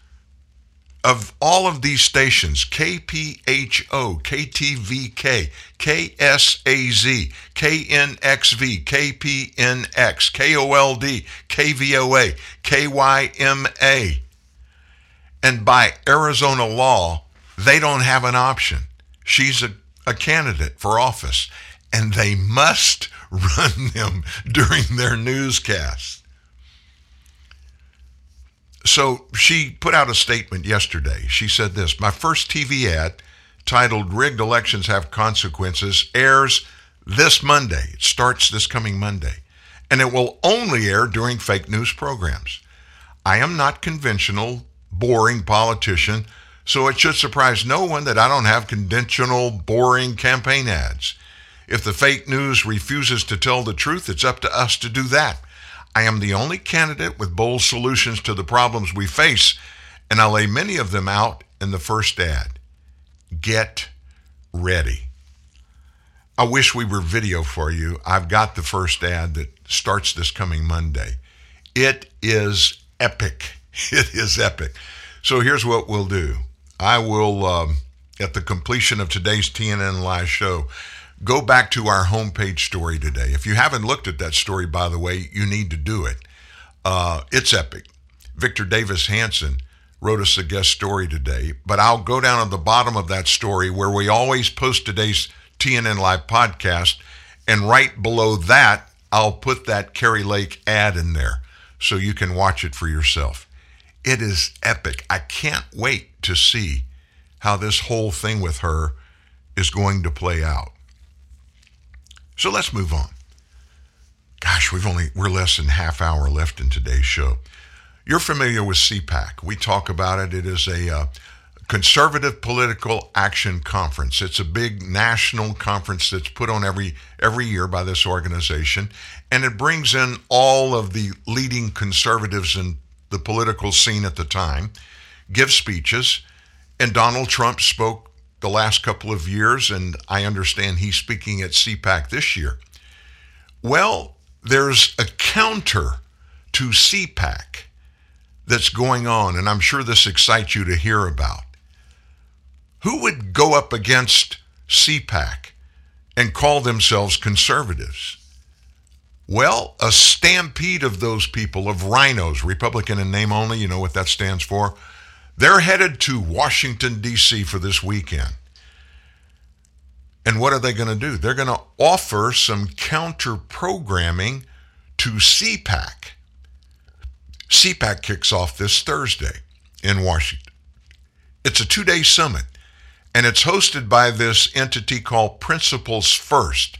of all of these stations, K P H O, K T V K, K S A Z, K N X V, K P N X, K O L D, K V O A, K Y M A. And by Arizona law, they don't have an option. She's a, a candidate for office, and they must run them during their newscasts. So she put out a statement yesterday. She said this, "My first T V ad, titled Rigged Elections Have Consequences, airs this Monday. It starts this coming Monday, and it will only air during fake news programs. I am not conventional, boring politician, so it should surprise no one that I don't have conventional, boring campaign ads. If the fake news refuses to tell the truth, it's up to us to do that. I am the only candidate with bold solutions to the problems we face, and I lay many of them out in the first ad. Get ready." I wish we were video for you. I've got the first ad that starts this coming Monday. It is epic. It is epic. So here's what we'll do. I will, um, at the completion of today's T N N Live show, go back to our homepage story today. If you haven't looked at that story, by the way, you need to do it. Uh, it's epic. Victor Davis Hanson wrote us a guest story today, but I'll go down to the bottom of that story where we always post today's T N N Live podcast, and right below that, I'll put that Carrie Lake ad in there so you can watch it for yourself. It is epic. I can't wait to see how this whole thing with her is going to play out. So let's move on. Gosh, we've only, we're less than half hour left in today's show. You're familiar with C PAC. We talk about it. It is a uh, conservative political action conference. It's a big national conference that's put on every every year by this organization, and it brings in all of the leading conservatives in the political scene at the time, give speeches, and Donald Trump spoke the last couple of years, and I understand he's speaking at C PAC this year. Well, there's a counter to C PAC that's going on, and I'm sure this excites you to hear about. Who would go up against C PAC and call themselves conservatives? Well, a stampede of those people, of rhinos, Republican in name only, you know what that stands for. They're headed to Washington, D C for this weekend. And what are they going to do? They're going to offer some counter-programming to C PAC. C PAC kicks off this Thursday in Washington. It's a two-day summit, and it's hosted by this entity called Principles First.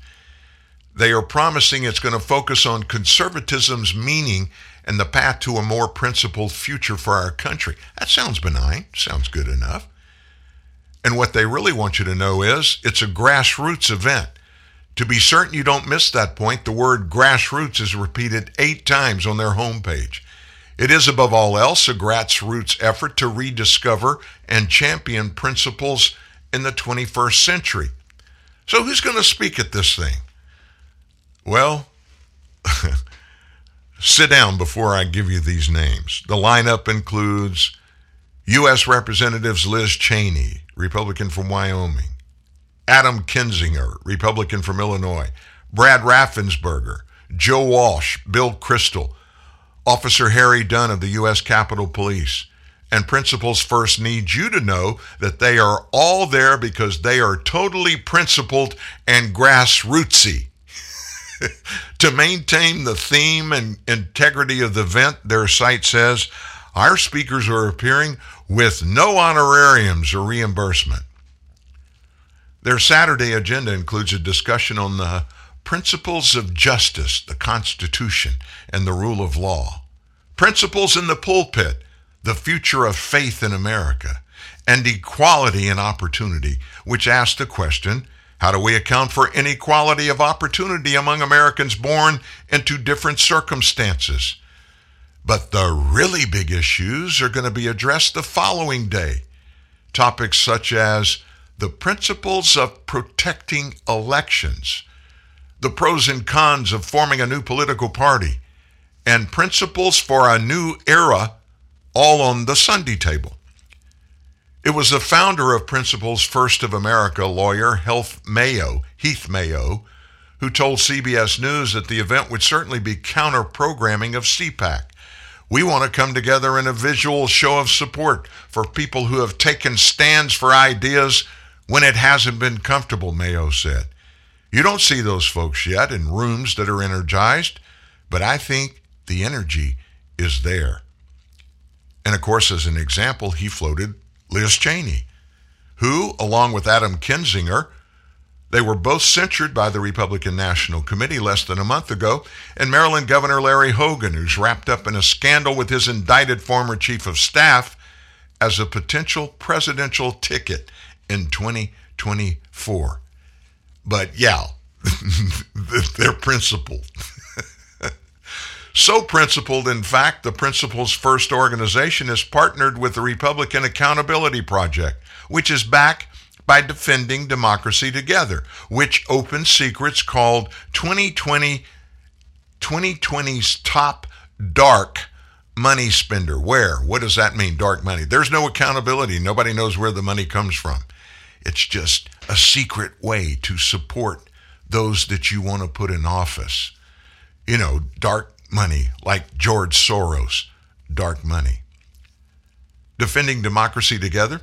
They are promising it's going to focus on conservatism's meaning and the path to a more principled future for our country. That sounds benign, sounds good enough. And what they really want you to know is it's a grassroots event. To be certain you don't miss that point, the word grassroots is repeated eight times on their homepage. It is, above all else, a grassroots effort to rediscover and champion principles in the twenty-first century. So who's going to speak at this thing? Well, sit down before I give you these names. The lineup includes U S Representatives Liz Cheney, Republican from Wyoming, Adam Kinzinger, Republican from Illinois, Brad Raffensperger, Joe Walsh, Bill Kristol, Officer Harry Dunn of the U S Capitol Police, and principals first need you to know that they are all there because they are totally principled and grassrootsy. To maintain the theme and integrity of the event, their site says, our speakers are appearing with no honorariums or reimbursement. Their Saturday agenda includes a discussion on the principles of justice, the Constitution, and the rule of law, principles in the pulpit, the future of faith in America, and equality and opportunity, which asks the question, how do we account for inequality of opportunity among Americans born into different circumstances? But the really big issues are going to be addressed the following day. Topics such as the principles of protecting elections, the pros and cons of forming a new political party, and principles for a new era, all on the Sunday table. It was the founder of Principles First of America lawyer Heath Mayo, Heath Mayo, who told C B S News that the event would certainly be counter-programming of C PAC. We want to come together in a visual show of support for people who have taken stands for ideas when it hasn't been comfortable, Mayo said. You don't see those folks yet in rooms that are energized, but I think the energy is there. And of course, as an example, he floated Liz Cheney, who, along with Adam Kinzinger, they were both censured by the Republican National Committee less than a month ago, and Maryland Governor Larry Hogan, who's wrapped up in a scandal with his indicted former chief of staff as a potential presidential ticket in twenty twenty-four. But yeah, they're principled. So principled, in fact, the Principles First organization is partnered with the Republican Accountability Project, which is backed by Defending Democracy Together, which Open Secrets called twenty twenty, twenty twenty's top dark money spender. Where? What does that mean, dark money? There's no accountability. Nobody knows where the money comes from. It's just a secret way to support those that you want to put in office. You know, dark money, like George Soros, dark money. Defending Democracy Together,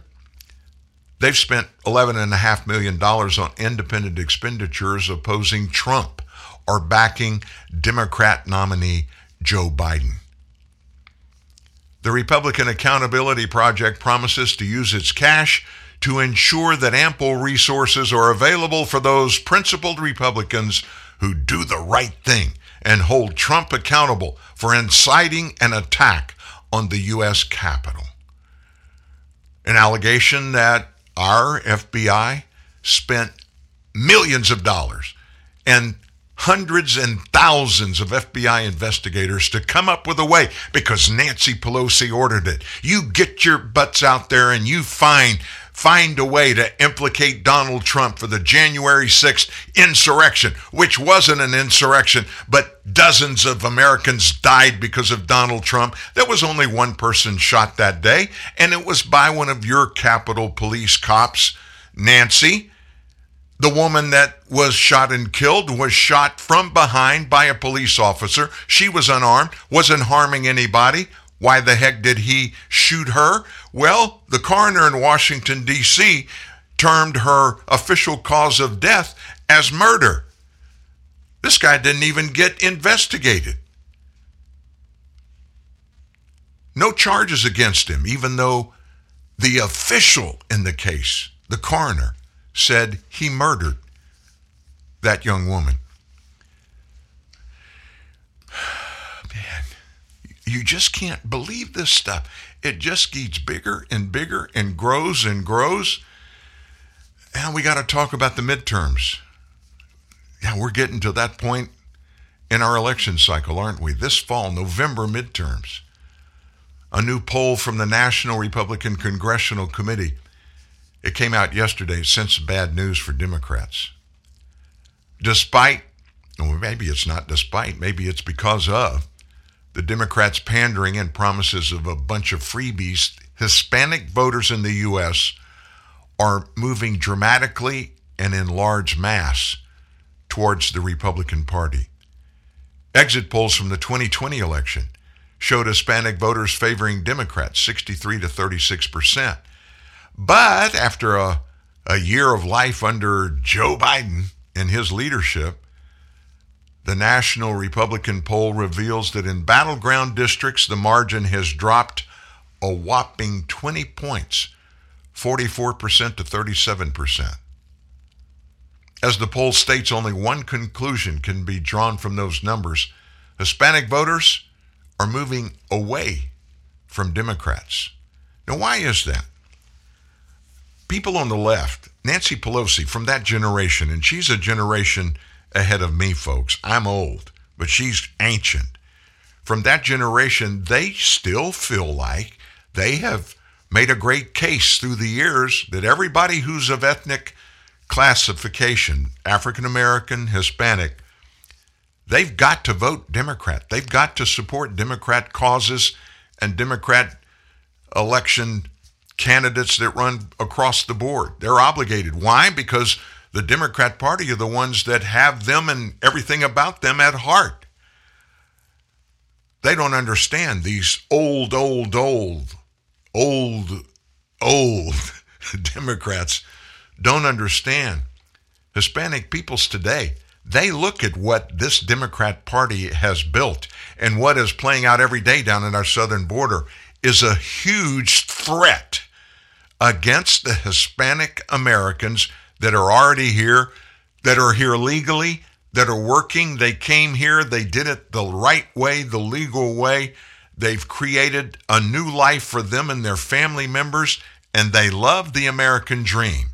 they've spent eleven point five million dollars on independent expenditures opposing Trump or backing Democrat nominee Joe Biden. The Republican Accountability Project promises to use its cash to ensure that ample resources are available for those principled Republicans who do the right thing and hold Trump accountable for inciting an attack on the U S Capitol. An allegation that our F B I spent millions of dollars and hundreds and thousands of F B I investigators to come up with a way because Nancy Pelosi ordered it. You get your butts out there and you find Find a way to implicate Donald Trump for the January sixth insurrection, which wasn't an insurrection, but dozens of Americans died because of Donald Trump. There was only one person shot that day, and it was by one of your Capitol Police cops, Nancy. The woman that was shot and killed was shot from behind by a police officer. She was unarmed, wasn't harming anybody. Why the heck did he shoot her? Well, the coroner in Washington, D C termed her official cause of death as murder. This guy didn't even get investigated. No charges against him, even though the official in the case, the coroner, said he murdered that young woman. You just can't believe this stuff. It just gets bigger and bigger and grows and grows. And we got to talk about the midterms. Yeah, we're getting to that point in our election cycle, aren't we? This fall, November midterms. A new poll from the National Republican Congressional Committee. It came out yesterday. Since bad news for Democrats. Despite And maybe it's not despite, maybe it's because of the Democrats' pandering and promises of a bunch of freebies. Hispanic voters in the U S are moving dramatically and in large mass towards the Republican Party. Exit polls from the twenty twenty election showed Hispanic voters favoring Democrats, sixty-three to thirty-six percent. But after a, a year of life under Joe Biden and his leadership, the National Republican poll reveals that in battleground districts, the margin has dropped a whopping twenty points, forty-four percent to thirty-seven percent. As the poll states, only one conclusion can be drawn from those numbers. Hispanic voters are moving away from Democrats. Now, why is that? People on the left, Nancy Pelosi, from that generation, and she's a generation ahead of me, folks. I'm old, but she's ancient. From that generation, they still feel like they have made a great case through the years that everybody who's of ethnic classification, African American, Hispanic, they've got to vote Democrat. They've got to support Democrat causes and Democrat election candidates that run across the board. They're obligated. Why? Because the Democrat Party are the ones that have them and everything about them at heart. They don't understand these old, old, old, old, old Democrats don't understand. Hispanic peoples today, they look at what this Democrat Party has built, and what is playing out every day down in our southern border is a huge threat against the Hispanic Americans that are already here, that are here legally, that are working. They came here, they did it the right way, the legal way. They've created a new life for them and their family members, and they love the American dream.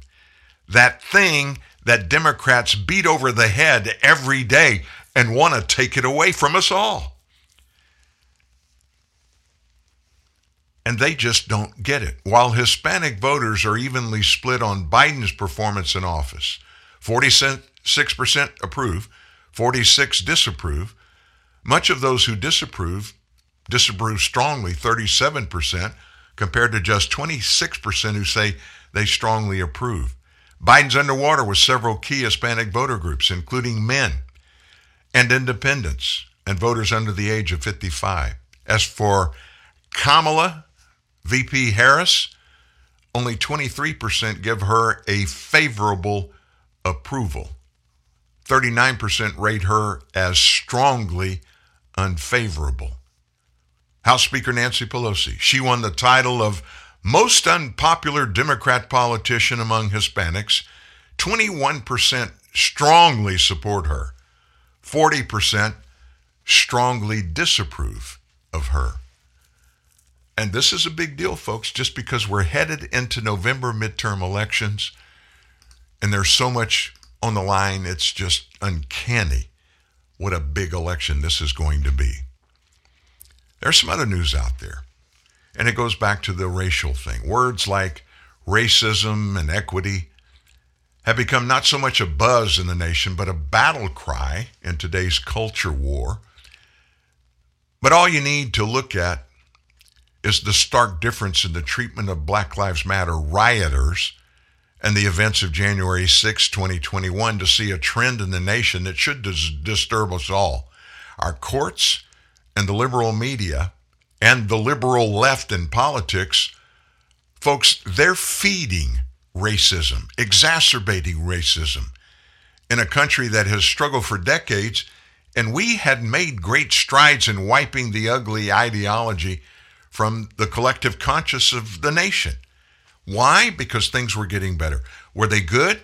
That thing that Democrats beat over the head every day and want to take it away from us all. And they just don't get it. While Hispanic voters are evenly split on Biden's performance in office, forty-six percent approve, forty-six percent disapprove. Much of those who disapprove, disapprove strongly, thirty-seven percent, compared to just twenty-six percent who say they strongly approve. Biden's underwater with several key Hispanic voter groups, including men and independents and voters under the age of fifty-five. As for Kamala, V P Harris, only twenty-three percent give her a favorable approval. thirty-nine percent rate her as strongly unfavorable. House Speaker Nancy Pelosi, she won the title of most unpopular Democrat politician among Hispanics. twenty-one percent strongly support her. forty percent strongly disapprove of her. And this is a big deal, folks, just because we're headed into November midterm elections, and there's so much on the line, it's just uncanny what a big election this is going to be. There's some other news out there, and it goes back to the racial thing. Words like racism and equity have become not so much a buzz in the nation, but a battle cry in today's culture war. But all you need to look at is the stark difference in the treatment of Black Lives Matter rioters and the events of January sixth, twenty twenty-one, to see a trend in the nation that should dis- disturb us all. Our courts and the liberal media and the liberal left in politics, folks, they're feeding racism, exacerbating racism in a country that has struggled for decades, and we had made great strides in wiping the ugly ideology from the collective consciousness of the nation. Why? Because things were getting better. Were they good?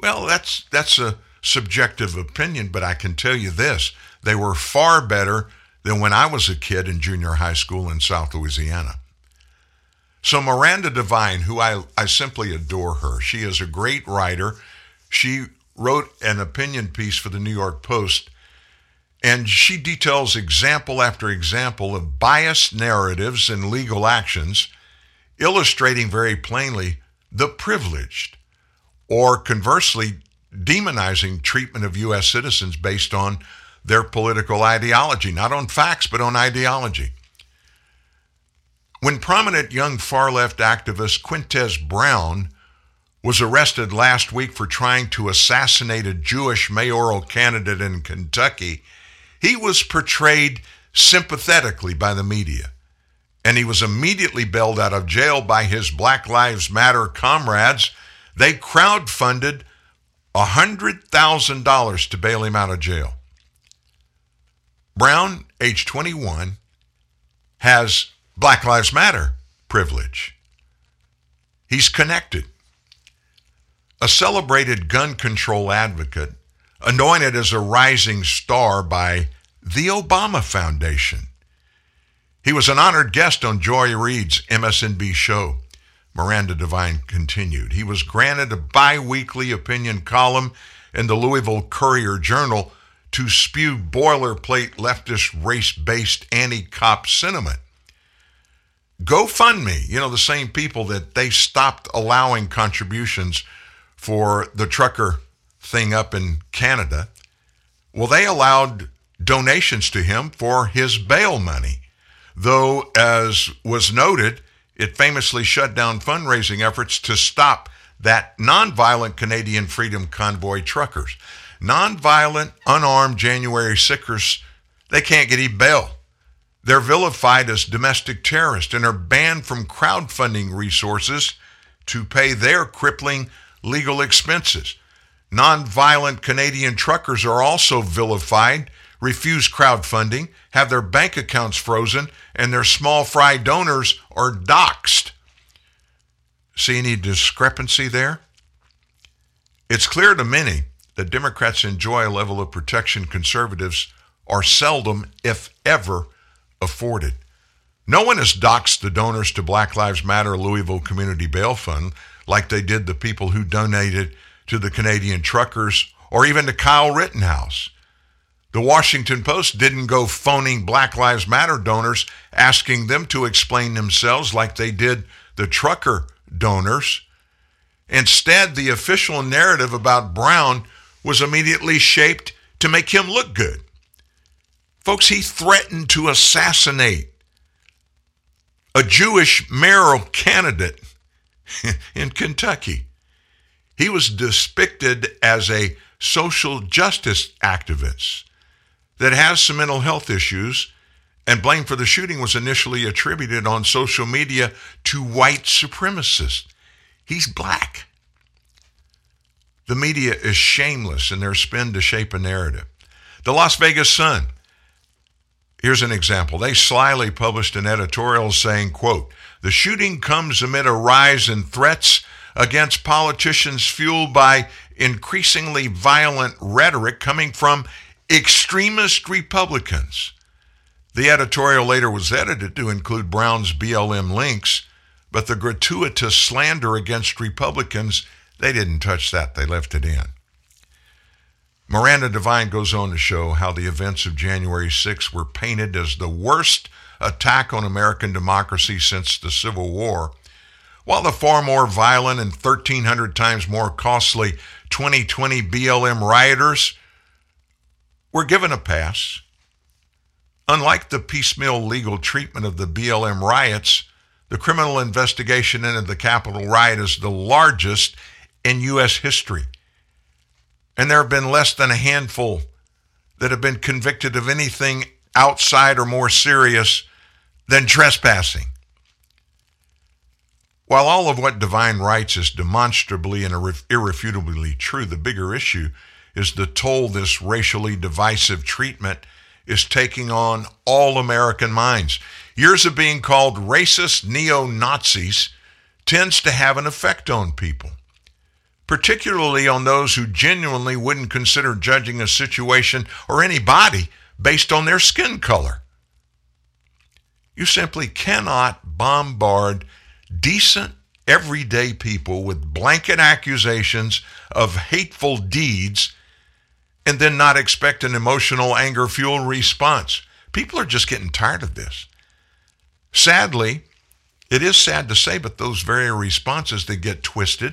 Well, that's that's a subjective opinion, but I can tell you this. They were far better than when I was a kid in junior high school in South Louisiana. So Miranda Devine, who I, I simply adore her. She is a great writer. She wrote an opinion piece for the New York Post, and she details example after example of biased narratives and legal actions, illustrating very plainly the privileged, or conversely, demonizing treatment of U S citizens based on their political ideology, not on facts, but on ideology. When prominent young far-left activist Quintez Brown was arrested last week for trying to assassinate a Jewish mayoral candidate in Kentucky, he was portrayed sympathetically by the media, and he was immediately bailed out of jail by his Black Lives Matter comrades. They crowdfunded one hundred thousand dollars to bail him out of jail. Brown, age twenty-one, has Black Lives Matter privilege. He's connected. A celebrated gun control advocate, anointed as a rising star by the Obama Foundation. He was an honored guest on Joy Reid's M S N B C show. Miranda Devine continued. He was granted a bi-weekly opinion column in the Louisville Courier Journal to spew boilerplate leftist race-based anti-cop sentiment. GoFundMe, you know, the same people that they stopped allowing contributions for the trucker thing up in Canada, well, they allowed donations to him for his bail money, though, as was noted, it famously shut down fundraising efforts to stop that nonviolent Canadian Freedom Convoy truckers. Nonviolent, unarmed January sixers, they can't get any bail. They're vilified as domestic terrorists and are banned from crowdfunding resources to pay their crippling legal expenses. Nonviolent Canadian truckers are also vilified, refuse crowdfunding, have their bank accounts frozen, and their small fry donors are doxxed. See any discrepancy there? It's clear to many that Democrats enjoy a level of protection conservatives are seldom, if ever, afforded. No one has doxxed the donors to Black Lives Matter Louisville Community Bail Fund like they did the people who donated to the Canadian truckers or even to Kyle Rittenhouse. The Washington Post didn't go phoning Black Lives Matter donors, asking them to explain themselves like they did the trucker donors. Instead, the official narrative about Brown was immediately shaped to make him look good. Folks, he threatened to assassinate a Jewish mayoral candidate in Kentucky. He was depicted as a social justice activist that has some mental health issues, and blame for the shooting was initially attributed on social media to white supremacists. He's black. The media is shameless in their spin to shape a narrative. The Las Vegas Sun, here's an example. They slyly published an editorial saying, quote, "The shooting comes amid a rise in threats against politicians fueled by increasingly violent rhetoric coming from extremist Republicans." The editorial later was edited to include Brown's B L M links, but the gratuitous slander against Republicans, they didn't touch that. They left it in. Miranda Devine goes on to show how the events of January sixth were painted as the worst attack on American democracy since the Civil War, while the far more violent and thirteen hundred times more costly twenty twenty B L M rioters were given a pass. Unlike the piecemeal legal treatment of the B L M riots, the criminal investigation into the Capitol riot is the largest in U S history. And there have been less than a handful that have been convicted of anything outside or more serious than trespassing. While all of what Devine writes is demonstrably and irref- irrefutably true, the bigger issue is the toll this racially divisive treatment is taking on all American minds. Years of being called racist neo-Nazis tends to have an effect on people, particularly on those who genuinely wouldn't consider judging a situation or anybody based on their skin color. You simply cannot bombard decent, everyday people with blanket accusations of hateful deeds and then not expect an emotional, anger-fueled response. People are just getting tired of this. Sadly, it is sad to say, but those very responses that get twisted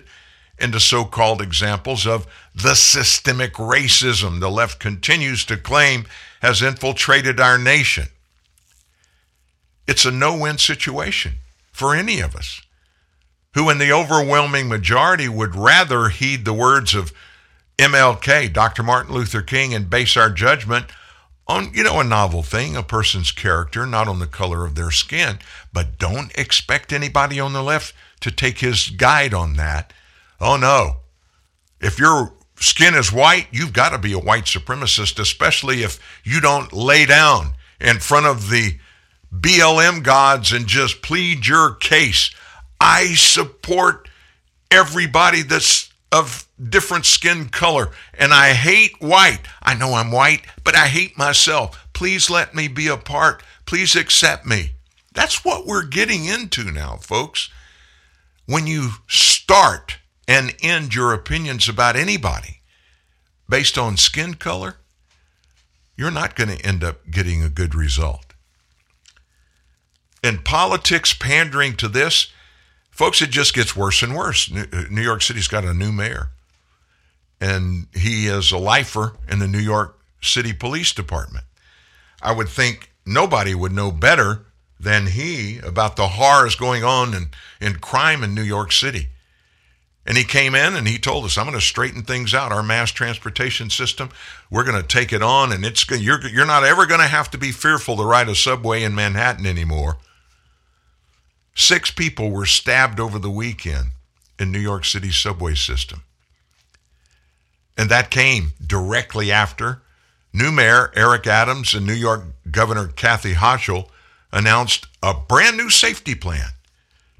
into so-called examples of the systemic racism the left continues to claim has infiltrated our nation. It's a no-win situation for any of us who in the overwhelming majority would rather heed the words of M L K, Doctor Martin Luther King, and base our judgment on, you know, a novel thing, a person's character, not on the color of their skin. But don't expect anybody on the left to take his guide on that. Oh no, if your skin is white, you've got to be a white supremacist, especially if you don't lay down in front of the B L M gods and just plead your case. I support everybody that's of different skin color, and I hate white. I know I'm white, but I hate myself. Please let me be a part. Please accept me. That's what we're getting into now, folks. When you start and end your opinions about anybody based on skin color, you're not going to end up getting a good result. And politics pandering to this, folks, it just gets worse and worse. New York City's got a new mayor, and he is a lifer in the New York City Police Department. I would think nobody would know better than he about the horrors going on in, in crime in New York City. And he came in and he told us, I'm going to straighten things out. Our mass transportation system, we're going to take it on, and it's you're you're not ever going to have to be fearful to ride a subway in Manhattan anymore. Six people were stabbed over the weekend in New York City's subway system. And that came directly after new mayor Eric Adams and New York Governor Kathy Hochul announced a brand new safety plan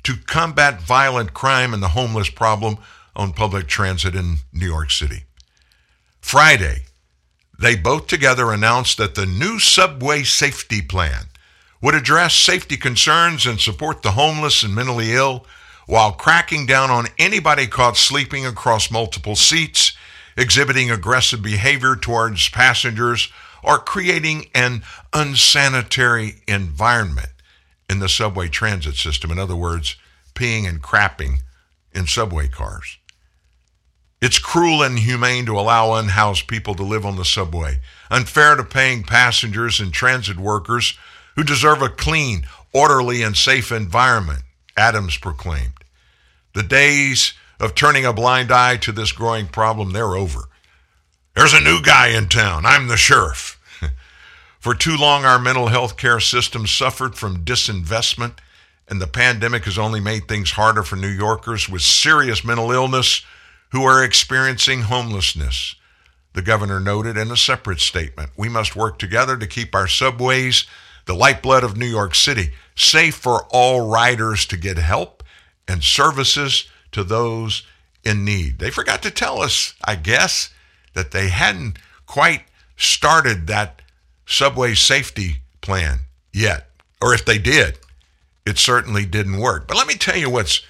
to combat violent crime and the homeless problem on public transit in New York City. Friday, they both together announced that the new subway safety plan would address safety concerns and support the homeless and mentally ill while cracking down on anybody caught sleeping across multiple seats, exhibiting aggressive behavior towards passengers, or creating an unsanitary environment in the subway transit system. In other words, peeing and crapping in subway cars. It's cruel and inhumane to allow unhoused people to live on the subway, unfair to paying passengers and transit workers who deserve a clean, orderly, and safe environment, Adams proclaimed. The days of turning a blind eye to this growing problem, they're over. There's a new guy in town. I'm the sheriff. For too long, our mental health care system suffered from disinvestment, and the pandemic has only made things harder for New Yorkers with serious mental illness who are experiencing homelessness, the governor noted in a separate statement. We must work together to keep our subways, the lifeblood of New York City, safe for all riders to get help and services to those in need. They forgot to tell us, I guess, that they hadn't quite started that subway safety plan yet. Or if they did, it certainly didn't work. But let me tell you what's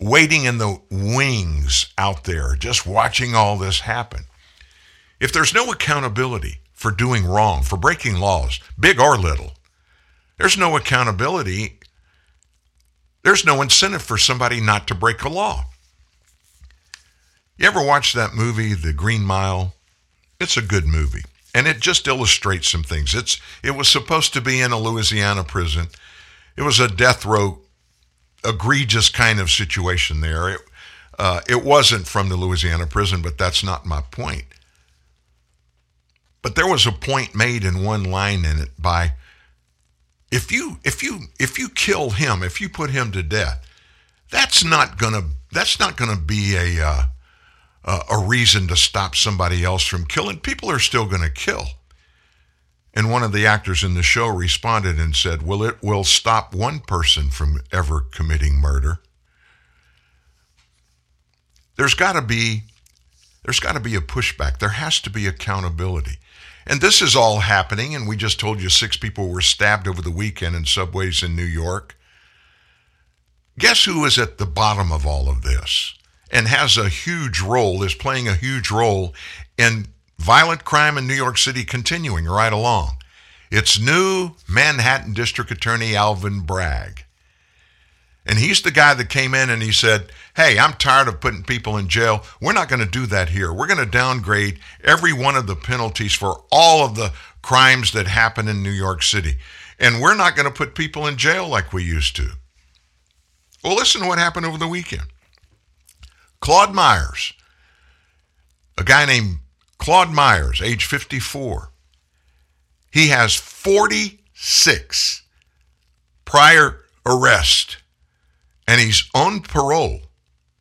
waiting in the wings out there, just watching all this happen. If there's no accountability for doing wrong, for breaking laws, big or little, there's no accountability. There's no incentive for somebody not to break a law. You ever watch that movie, The Green Mile? It's a good movie, and it just illustrates some things. It's It was supposed to be in a Louisiana prison. It was a death row, egregious kind of situation there. It, uh, it wasn't from the Louisiana prison, but that's not my point. But there was a point made in one line in it by, if you if you if you kill him, if you put him to death, that's not gonna that's not gonna be a uh, uh, a reason to stop somebody else from killing. People are still gonna kill. And one of the actors in the show responded and said, "Well, it will stop one person from ever committing murder." There's got to be there's got to be a pushback. There has to be accountability. And this is all happening, and we just told you six people were stabbed over the weekend in subways in New York. Guess who is at the bottom of all of this and has a huge role, is playing a huge role in violent crime in New York City continuing right along? It's new Manhattan District Attorney Alvin Bragg. And he's the guy that came in and he said, hey, I'm tired of putting people in jail. We're not going to do that here. We're going to downgrade every one of the penalties for all of the crimes that happen in New York City. And we're not going to put people in jail like we used to. Well, listen to what happened over the weekend. Claude Myers, a guy named Claude Myers, age fifty-four, he has forty-six prior arrests, and he's on parole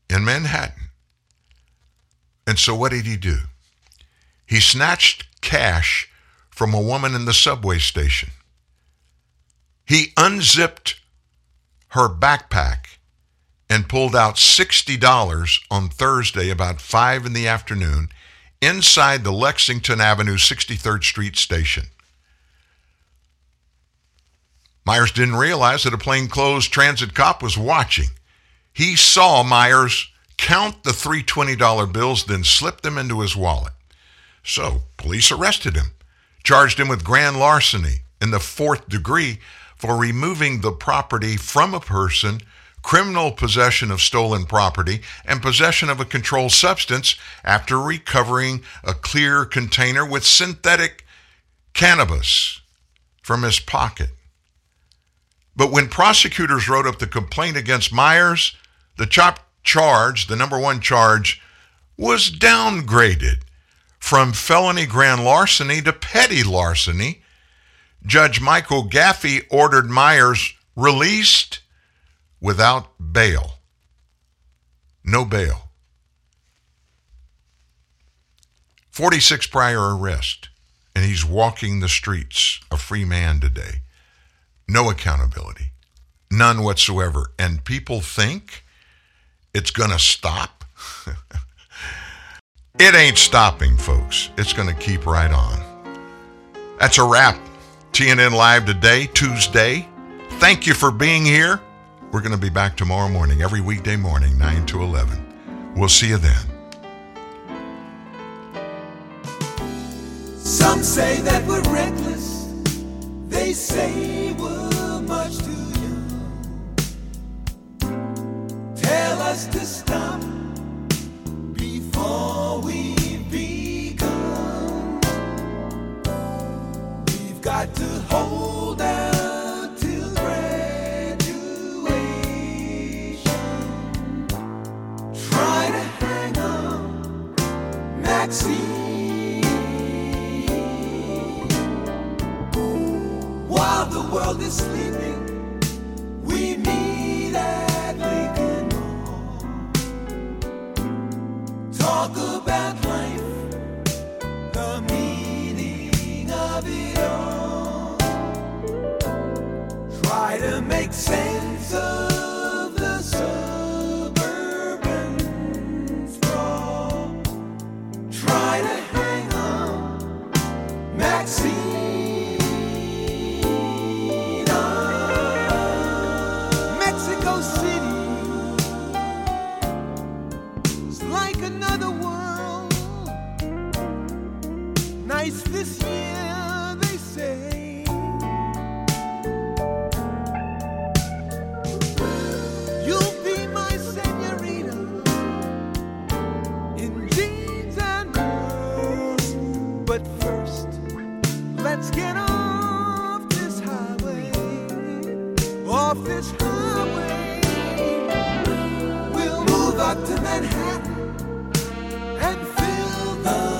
in Manhattan. And so what did he do? He snatched cash from a woman in the subway station. He unzipped her backpack and pulled out sixty dollars on Thursday about five in the afternoon inside the Lexington Avenue sixty-third Street station. Myers didn't realize that a plainclothes transit cop was watching. He saw Myers count the three twenty dollar bills, then slip them into his wallet. So police arrested him, charged him with grand larceny in the fourth degree for removing the property from a person, criminal possession of stolen property, and possession of a controlled substance after recovering a clear container with synthetic cannabis from his pocket. But when prosecutors wrote up the complaint against Myers, the top charge, the number one charge, was downgraded from felony grand larceny to petty larceny. Judge Michael Gaffey ordered Myers released without bail. No bail. forty-six prior arrests, and he's walking the streets, a free man today. No accountability, none whatsoever. And people think it's going to stop. It ain't stopping, folks. It's going to keep right on. That's a wrap. T N N Live today, Tuesday. Thank you for being here. We're going to be back tomorrow morning, every weekday morning, nine to eleven. We'll see you then. Some say that we're reckless. They say we're much too young. Tell us to stop before we've begun. We've got to hold out till graduation. Try to hang on, Maxine. While the world is sleeping, we meet at Lincoln Hall. Talk about life, the meaning of it all. Try to make sense of the suburban sprawl. Try to hang on, Maxine. This year, they say, you'll be my senorita in jeans and pearls. But first, let's get off this highway, off this highway. We'll move up to Manhattan and fill the day.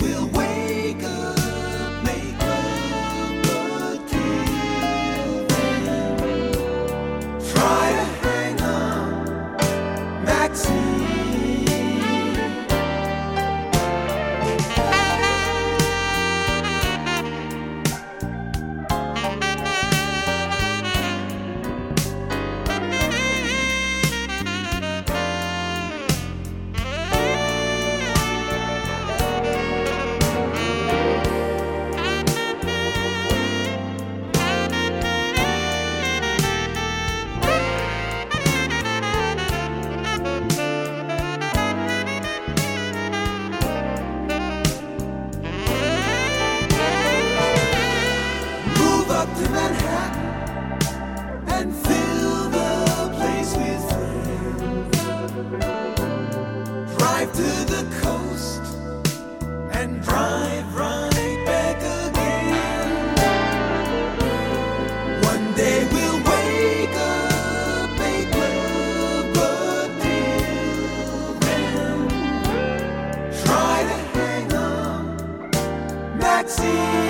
We'll wake up, make love, vaccine.